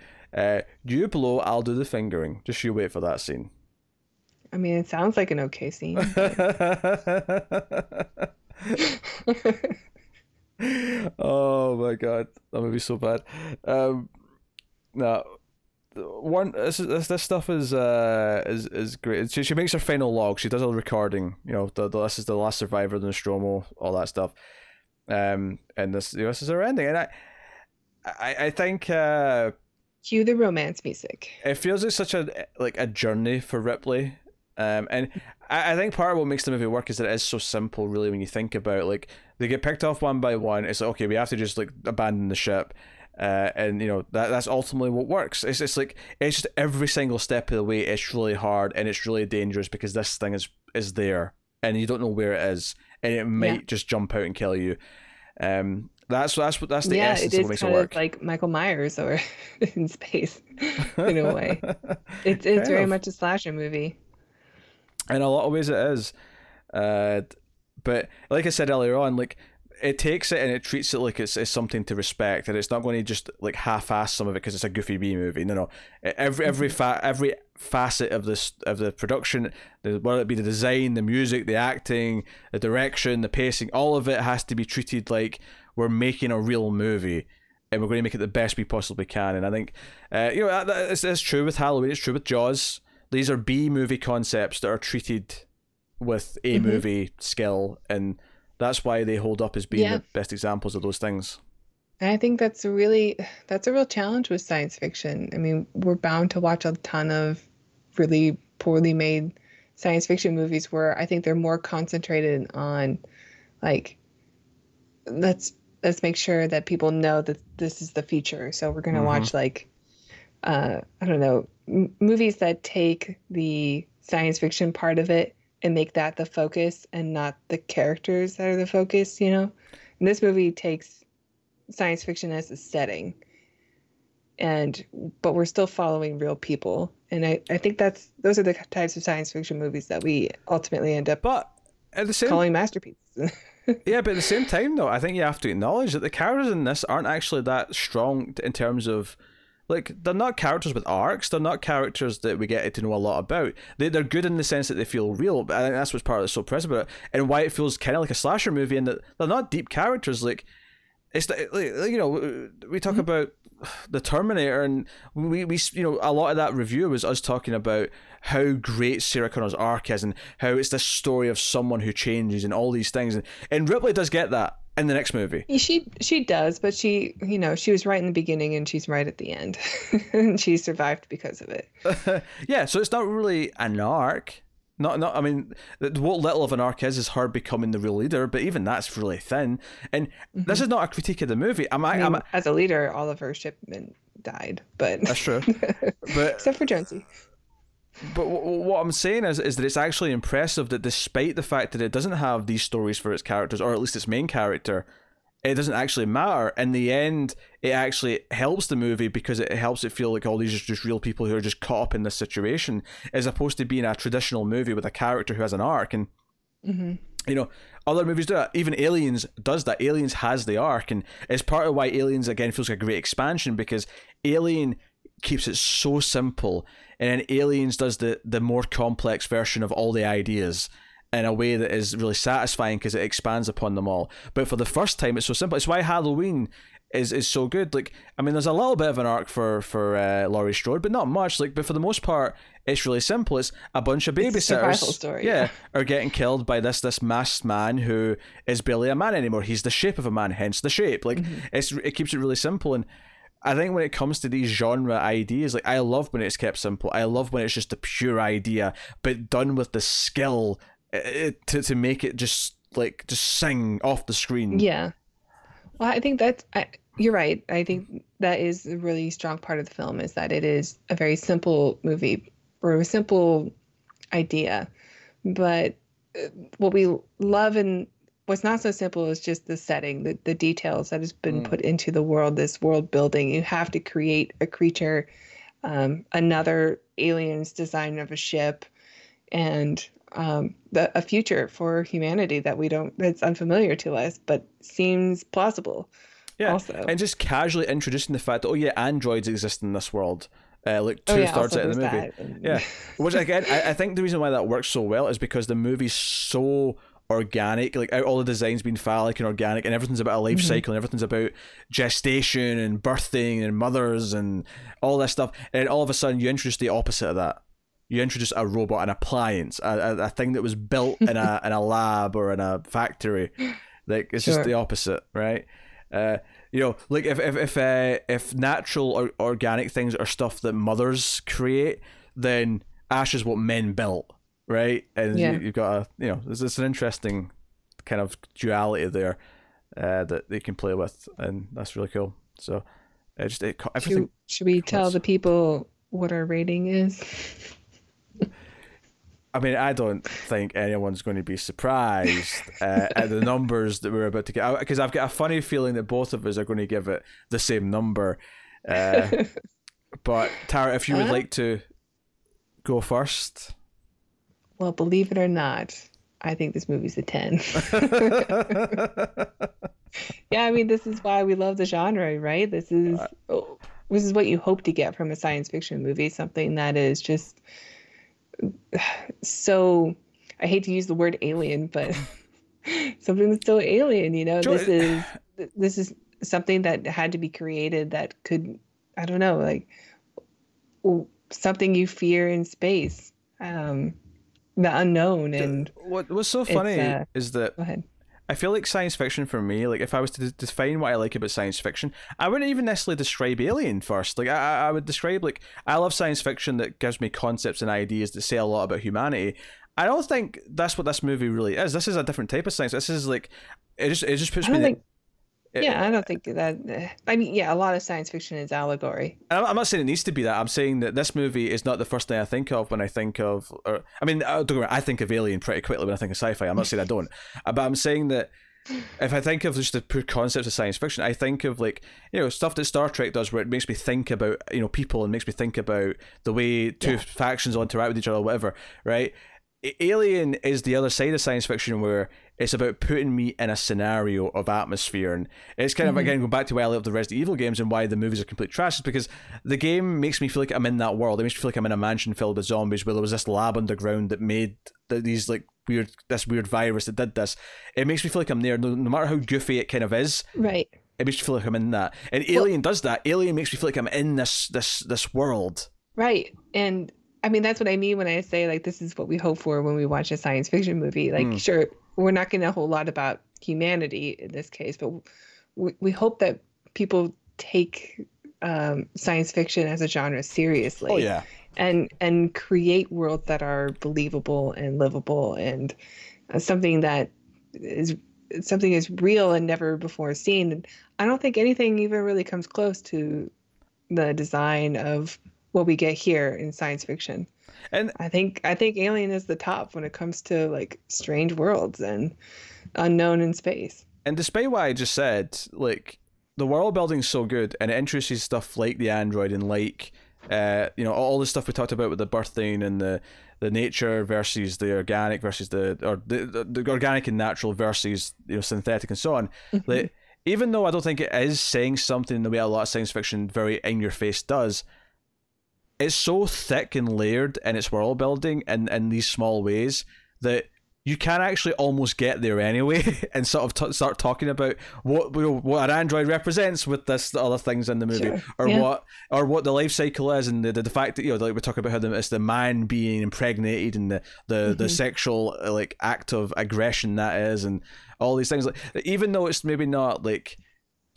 you blow, I'll do the fingering. Just you wait for that scene. I mean, it sounds like an okay scene. But... Oh my god, that would be so bad. This stuff is great. She makes her final log. She does a recording. This is the last survivor of the Nostromo, all that stuff. And this is our ending. And I think cue the romance music. It feels like such a journey for Ripley. And I think part of what makes the movie work is that it is so simple, really, when you think about, like, they get picked off one by one. It's like, okay, we have to just, like, abandon the ship. And, you know, that's ultimately what works. It's like, it's just every single step of the way, it's really hard and it's really dangerous because this thing is there and you don't know where it is and it might just jump out and kill you. That's the essence of what makes it work. Yeah, it is kind of like Michael Myers or in space in a way. It's very much a slasher movie. In a lot of ways it is. But like I said earlier on, like, it takes it and it treats it like it's something to respect, and it's not going to just, like, half-ass some of it because it's a goofy B movie. No. Every facet of this, of the production, whether it be the design, the music, the acting, the direction, the pacing, all of it has to be treated like we're making a real movie and we're going to make it the best we possibly can. And I think, you know, it's true with Halloween, it's true with Jaws. These are B movie concepts that are treated with A movie skill, and that's why they hold up as being the best examples of those things. And I think that's a real challenge with science fiction. I mean, we're bound to watch a ton of really poorly made science fiction movies where I think they're more concentrated on, like, let's make sure that people know that this is the future. So we're going to watch, like, I don't know, movies that take the science fiction part of it and make that the focus and not the characters that are the focus, you know? And this movie takes science fiction as a setting, but we're still following real people. And I think those are the types of science fiction movies that we ultimately end up calling masterpieces. Yeah, but at the same time, though, I think you have to acknowledge that the characters in this aren't actually that strong in terms of, like, they're not characters with arcs. They're not characters that we get to know a lot about. They're good in the sense that they feel real, but I think that's what's part of so impressive about it, and why it feels kind of like a slasher movie, in that they're not deep characters. Like, it's like, you know, we talk about The Terminator, and we you know, a lot of that review was us talking about how great Sarah Connor's arc is and how it's this story of someone who changes and all these things, and Ripley does get that in the next movie. She does, but she, you know, she was right in the beginning and she's right at the end. And she survived because of it. Yeah, so it's not really an arc. Not I mean, what little of an arc is her becoming the real leader, but even that's really thin. And this is not a critique of the movie. I mean, as a leader, all of her shipment died, but that's true. But except for Jonesy. But what I'm saying is that it's actually impressive that despite the fact that it doesn't have these stories for its characters, or at least its main character, it doesn't actually matter. In the end, it actually helps the movie because it helps it feel like all these are just real people who are just caught up in this situation, as opposed to being a traditional movie with a character who has an arc. And, you know, other movies do that. Even Aliens does that. Aliens has the arc, and it's part of why Aliens, again, feels like a great expansion, because Alien keeps it so simple, and then Aliens does the more complex version of all the ideas in a way that is really satisfying because it expands upon them all. But for the first time, it's so simple. It's why Halloween is so good. Like, I mean, there's a little bit of an arc for Laurie Strode, but not much. Like, but for the most part, it's really simple. It's a bunch of babysitters are getting killed by this masked man who is barely a man anymore. He's the shape of a man, hence the shape. Like, it keeps it really simple. And I think when it comes to these genre ideas, like, I love when it's kept simple. I love when it's just a pure idea, but done with the skill to make it just sing off the screen. Yeah. Well, I think you're right. I think that is a really strong part of the film, is that it is a very simple movie or a simple idea. But what we love and what's not so simple is just the setting, the details that has been put into the world, this world building. You have to create a creature, another alien's design of a ship, and a future for humanity that's unfamiliar to us, but seems plausible. Yeah, also. And just casually introducing the fact that, androids exist in this world. Like two-thirds out of the movie. Yeah, which again, I think the reason why that works so well is because the movie's so organic, like all the design's been phallic and organic, and everything's about a life cycle, and everything's about gestation and birthing and mothers and all that stuff. And all of a sudden, you introduce the opposite of that. You introduce a robot, an appliance, a thing that was built in a lab or in a factory Like, it's just the opposite, right? You know, like if natural or organic things are stuff that mothers create, then ash is what men built, right? And you've got it's an interesting kind of duality there that they can play with, and that's really cool. So everything. Should we tell the people what our rating is? I mean, I don't think anyone's going to be surprised at the numbers that we're about to get, because I've got a funny feeling that both of us are going to give it the same number. But Tara, if you would like to go first. Well, believe it or not, I think this movie's a 10. Yeah, I mean, this is why we love the genre, right? This is what you hope to get from a science fiction movie, something that is just... so I hate to use the word alien, but something that's so alien, this is something that had to be created that could, I don't know, like something you fear in space, the unknown. And what was so funny is that I feel like science fiction for me, like if I was to define what I like about science fiction, I wouldn't even necessarily describe Alien first. Like I would describe, like, I love science fiction that gives me concepts and ideas that say a lot about humanity. I don't think that's what this movie really is. This is a different type of science. This is like, it just puts me in... I don't think that... I mean, yeah, a lot of science fiction is allegory. I'm not saying it needs to be that. I'm saying that this movie is not the first thing I think of when I think of... I think of Alien pretty quickly when I think of sci-fi. I'm not saying I don't. But I'm saying that if I think of just the pure concepts of science fiction, I think of, like, stuff that Star Trek does where it makes me think about, people, and makes me think about the way two factions interact with each other, whatever, right? Alien is the other side of science fiction where it's about putting me in a scenario of atmosphere, and it's kind of, again, going back to why I love the Resident Evil games and why the movies are complete trash, is because the game makes me feel like I'm in that world. It makes me feel like I'm in a mansion filled with zombies where there was this lab underground that made these like weird virus that did this. It makes me feel like I'm there, no matter how goofy it kind of is. Right. It makes me feel like I'm in that, and Alien does that. Alien makes me feel like I'm in this world. Right, and I mean, that's what I mean when I say, like, this is what we hope for when we watch a science fiction movie. Like, sure. We're not going to know a whole lot about humanity in this case, but we hope that people take science fiction as a genre seriously. Oh, yeah. And create worlds that are believable and livable, and something that is real and never before seen. And I don't think anything even really comes close to the design of what we get here in science fiction. And I think Alien is the top when it comes to, like, strange worlds and unknown in space. And despite what I just said, like, the world building is so good, and it introduces stuff like the android and like, all the stuff we talked about with the birthing and the nature versus the organic versus the organic and natural versus synthetic and so on. Like, even though I don't think it is saying something in the way a lot of science fiction very in your face does, it's so thick and layered in its world building in these small ways that you can actually almost get there anyway, and sort of start talking about what an android represents with the other things in the movie, what the life cycle is, and the fact that like we talk about how it's the man being impregnated, and the sexual, like, act of aggression that is, and all these things. Like, even though it's maybe not, like,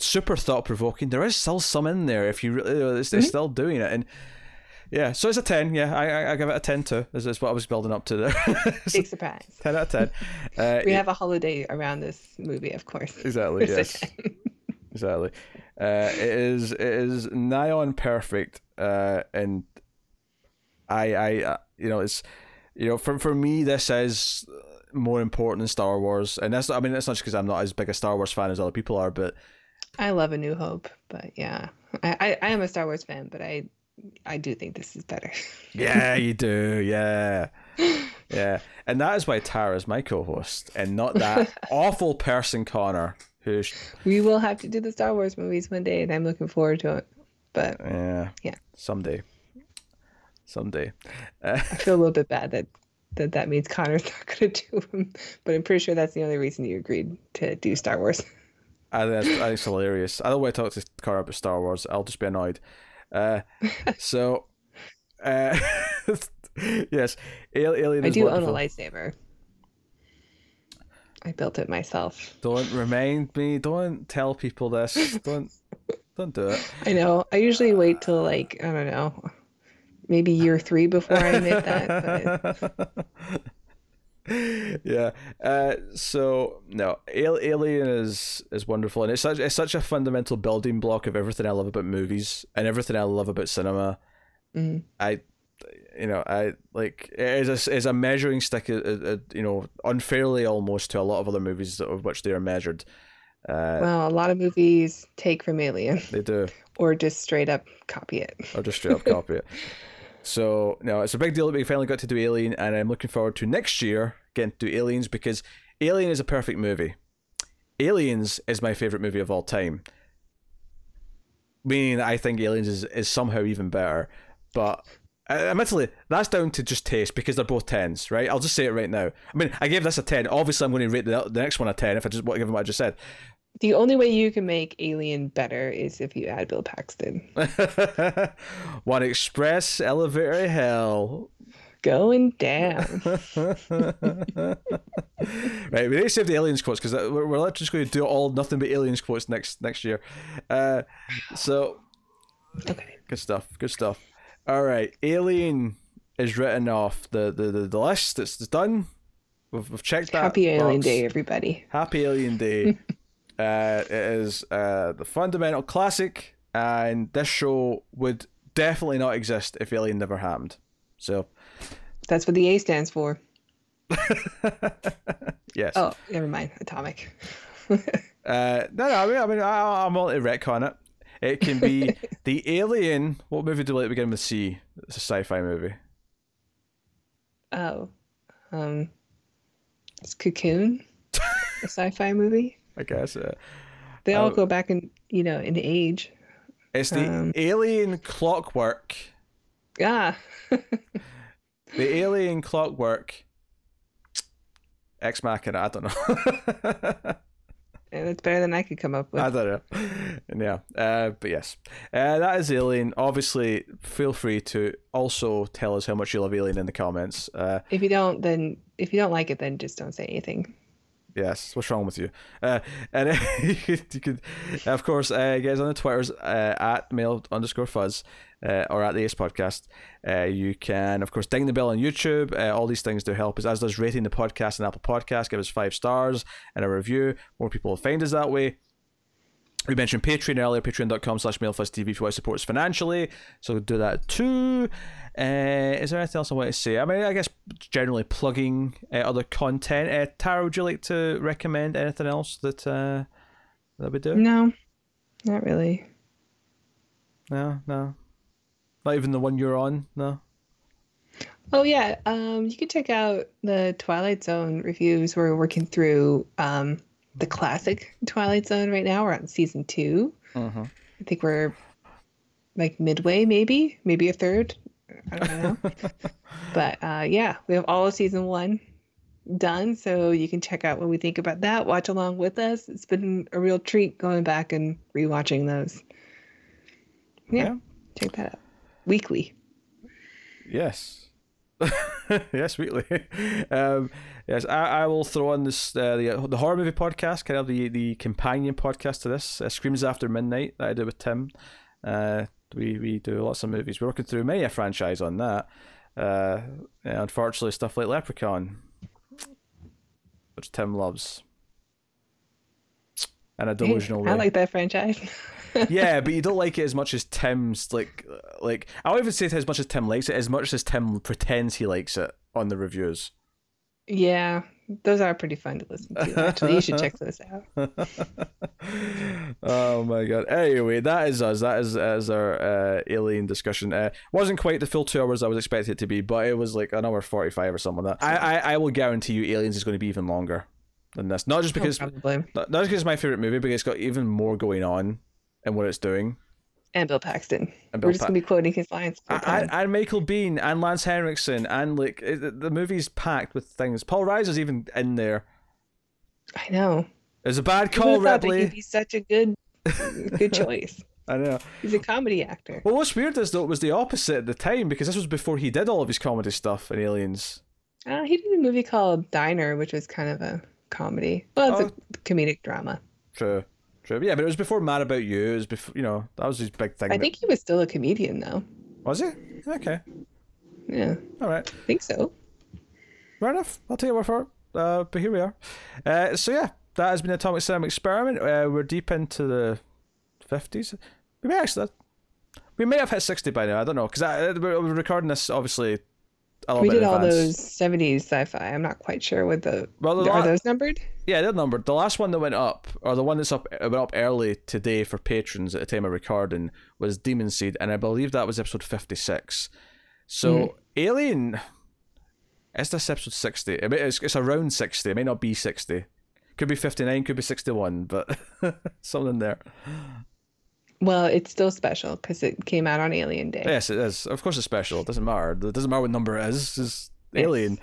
super thought provoking, there is still some in there if you really, it's still doing it. And yeah, so it's a 10. Yeah, I give it a 10 too. Is what I was building up to there. Big surprise. 10 out of 10. We have a holiday around this movie, of course. Exactly, yes. Exactly. It is nigh on perfect. And I it's, for me, this is more important than Star Wars. And that's not just because I'm not as big a Star Wars fan as other people are, but I love A New Hope, but yeah. I am a Star Wars fan, but I do think this is better. Yeah, you do. Yeah. Yeah. And that is why Tara is my co-host, and not that awful person, Connor. We will have to do the Star Wars movies one day, and I'm looking forward to it. But yeah. Someday. I feel a little bit bad that means Connor's not going to do them, but I'm pretty sure that's the only reason you agreed to do Star Wars. I think it's hilarious. I don't want to talk to Connor about Star Wars. I'll just be annoyed. Yes, Alien. I do own a lightsaber. I built it myself. Don't remind me. Don't tell people this. Don't do it. I know. I usually wait till like, I don't know, maybe year 3 before I admit that. Yeah. So no, Alien is wonderful, and it's such a fundamental building block of everything I love about movies and everything I love about cinema. Mm-hmm. I like it is a measuring stick, unfairly almost to a lot of other movies of which they are measured. Well, a lot of movies take from Alien. They do, or just straight up copy it. So no, it's a big deal that we finally got to do Alien, and I'm looking forward to next year getting to do Aliens, because Alien is a perfect movie. Aliens is my favorite movie of all time. Meaning that I think Aliens is somehow even better, but admittedly that's down to just taste, because they're both 10s, right? I'll just say it right now. I mean, I gave this a 10. Obviously, I'm going to rate the next one a 10 if I just want to give them what I just said. The only way you can make Alien better is if you add Bill Paxton. One express elevator hell. Going down. Right, we need to save the Aliens quotes, because we're literally just going to do all nothing but Aliens quotes next year. So, okay. Good stuff. All right, Alien is written off the list. It's done. We've checked that. Happy Alien Day, everybody. Happy Alien Day. It is the fundamental classic, and this show would definitely not exist if Alien never happened. So that's what the A stands for. Yes. Oh, never mind. Atomic. I'm all to retcon it. It can be the Alien. What movie do we begin with C? It's a sci-fi movie. Oh, it's Cocoon. A sci-fi movie. I guess they all go back in age. It's the Alien Clockwork. Yeah. The Alien Clockwork. Ex Machina. I don't know. And it's better than I could come up with. I don't know. Yeah. But yes. That is Alien. Obviously, feel free to also tell us how much you love Alien in the comments. If you don't like it, then just don't say anything. Yes, what's wrong with you? And you could, of course, get us on the Twitters at mail_fuzz or at the Ace Podcast. You can, of course, ding the bell on YouTube. All these things do help us, as does rating the podcast on Apple Podcasts. Give us 5 stars and a review. More people will find us that way. We mentioned Patreon earlier, patreon.com/mailfuzzTV if you want to support us financially. So do that too. Is there anything else I want to say? I mean, I guess generally plugging other content. Tara, would you like to recommend anything else that we do? No, not really. No. Not even the one you're on? No. Oh, yeah. You can check out the Twilight Zone reviews. We're working through... the classic Twilight Zone right now. We're on season 2. Uh-huh. I think we're like midway, maybe a third. I don't know. But yeah, we have all of season 1 done, so you can check out what we think about that. Watch along with us. It's been a real treat going back and rewatching those. Yeah. Check that out. Weekly. Yes. Yes, weekly. Yes, I will throw on this the horror movie podcast, kind of the companion podcast to this, Screams After Midnight, that I do with Tim. We do lots of movies. We're working through many a franchise on that. Unfortunately, stuff like Leprechaun, which Tim loves, and a delusional. I like that franchise. Yeah, but you don't like it as much as Tim's like I won't even say it as much as Tim likes it, as much as Tim pretends he likes it on the reviews. Yeah, those are pretty fun to listen to, actually. You should check those out. Oh my god. Anyway, that is us. That is our Alien discussion. Wasn't quite the full 2 hours I was expecting it to be, but it was like an hour 45 or something like that. I will guarantee you Aliens is going to be even longer than this. Not just because it's my favorite movie, because it's got even more going on and what it's doing. And Bill Paxton. We're just going to be quoting his lines. And Michael Biehn and Lance Henriksen. And like the movie's packed with things. Paul Reiser's even in there. I know. It was a bad call, Ripley. He'd be such a good choice. I know. He's a comedy actor. Well, what's weird is, though, it was the opposite at the time, because this was before he did all of his comedy stuff in Aliens. He did a movie called Diner, which was kind of a comedy. Well, it's a comedic drama. True. True. Yeah, but it was before Mad About You. It was before, you know, that was his big thing. I think he was still a comedian, though. Was he? Okay. Yeah. All right. I think so. Fair enough. I'll take your word for it. But here we are. So, yeah, that has been the Atomic Cinema Experiment. We're deep into the 50s. We may have hit 60 by now. I don't know. Because we're recording this, obviously, a little bit in advance. We did all those 70s sci-fi. I'm not quite sure what are those numbered? Yeah, they're numbered. The last one that went up, or the one that's went up early today for patrons at the time of recording, was Demon Seed, and I believe that was episode 56. So, Alien... Is this episode 60? I mean, it's around 60. It may not be 60. Could be 59, could be 61, but something there. Well, it's still special because it came out on Alien Day. Yes, it is. Of course it's special. It doesn't matter. It doesn't matter what number it is. It's Alien.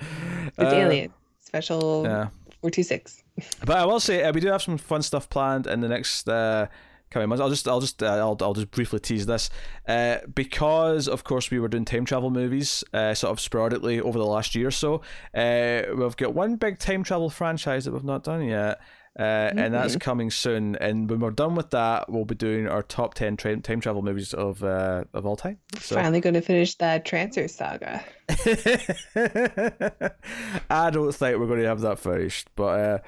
It's Alien. Special 426. But I will say, we do have some fun stuff planned in the next... coming months. I'll just briefly tease this because of course we were doing time travel movies sort of sporadically over the last year or so. We've got one big time travel franchise that we've not done yet, and that's coming soon. And when we're done with that, we'll be doing our top 10 time travel movies of all time. So. Finally, going to finish that Trancers saga. I don't think we're going to have that finished, but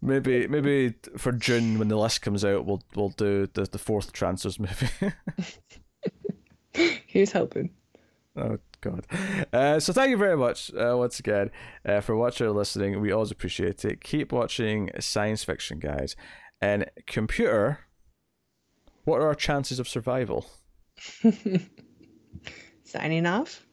maybe for June when the list comes out, we'll do the fourth Trancers movie. Here's hoping. Oh God! So thank you very much once again for watching or listening. We always appreciate it. Keep watching science fiction, guys. And computer, what are our chances of survival? Signing off.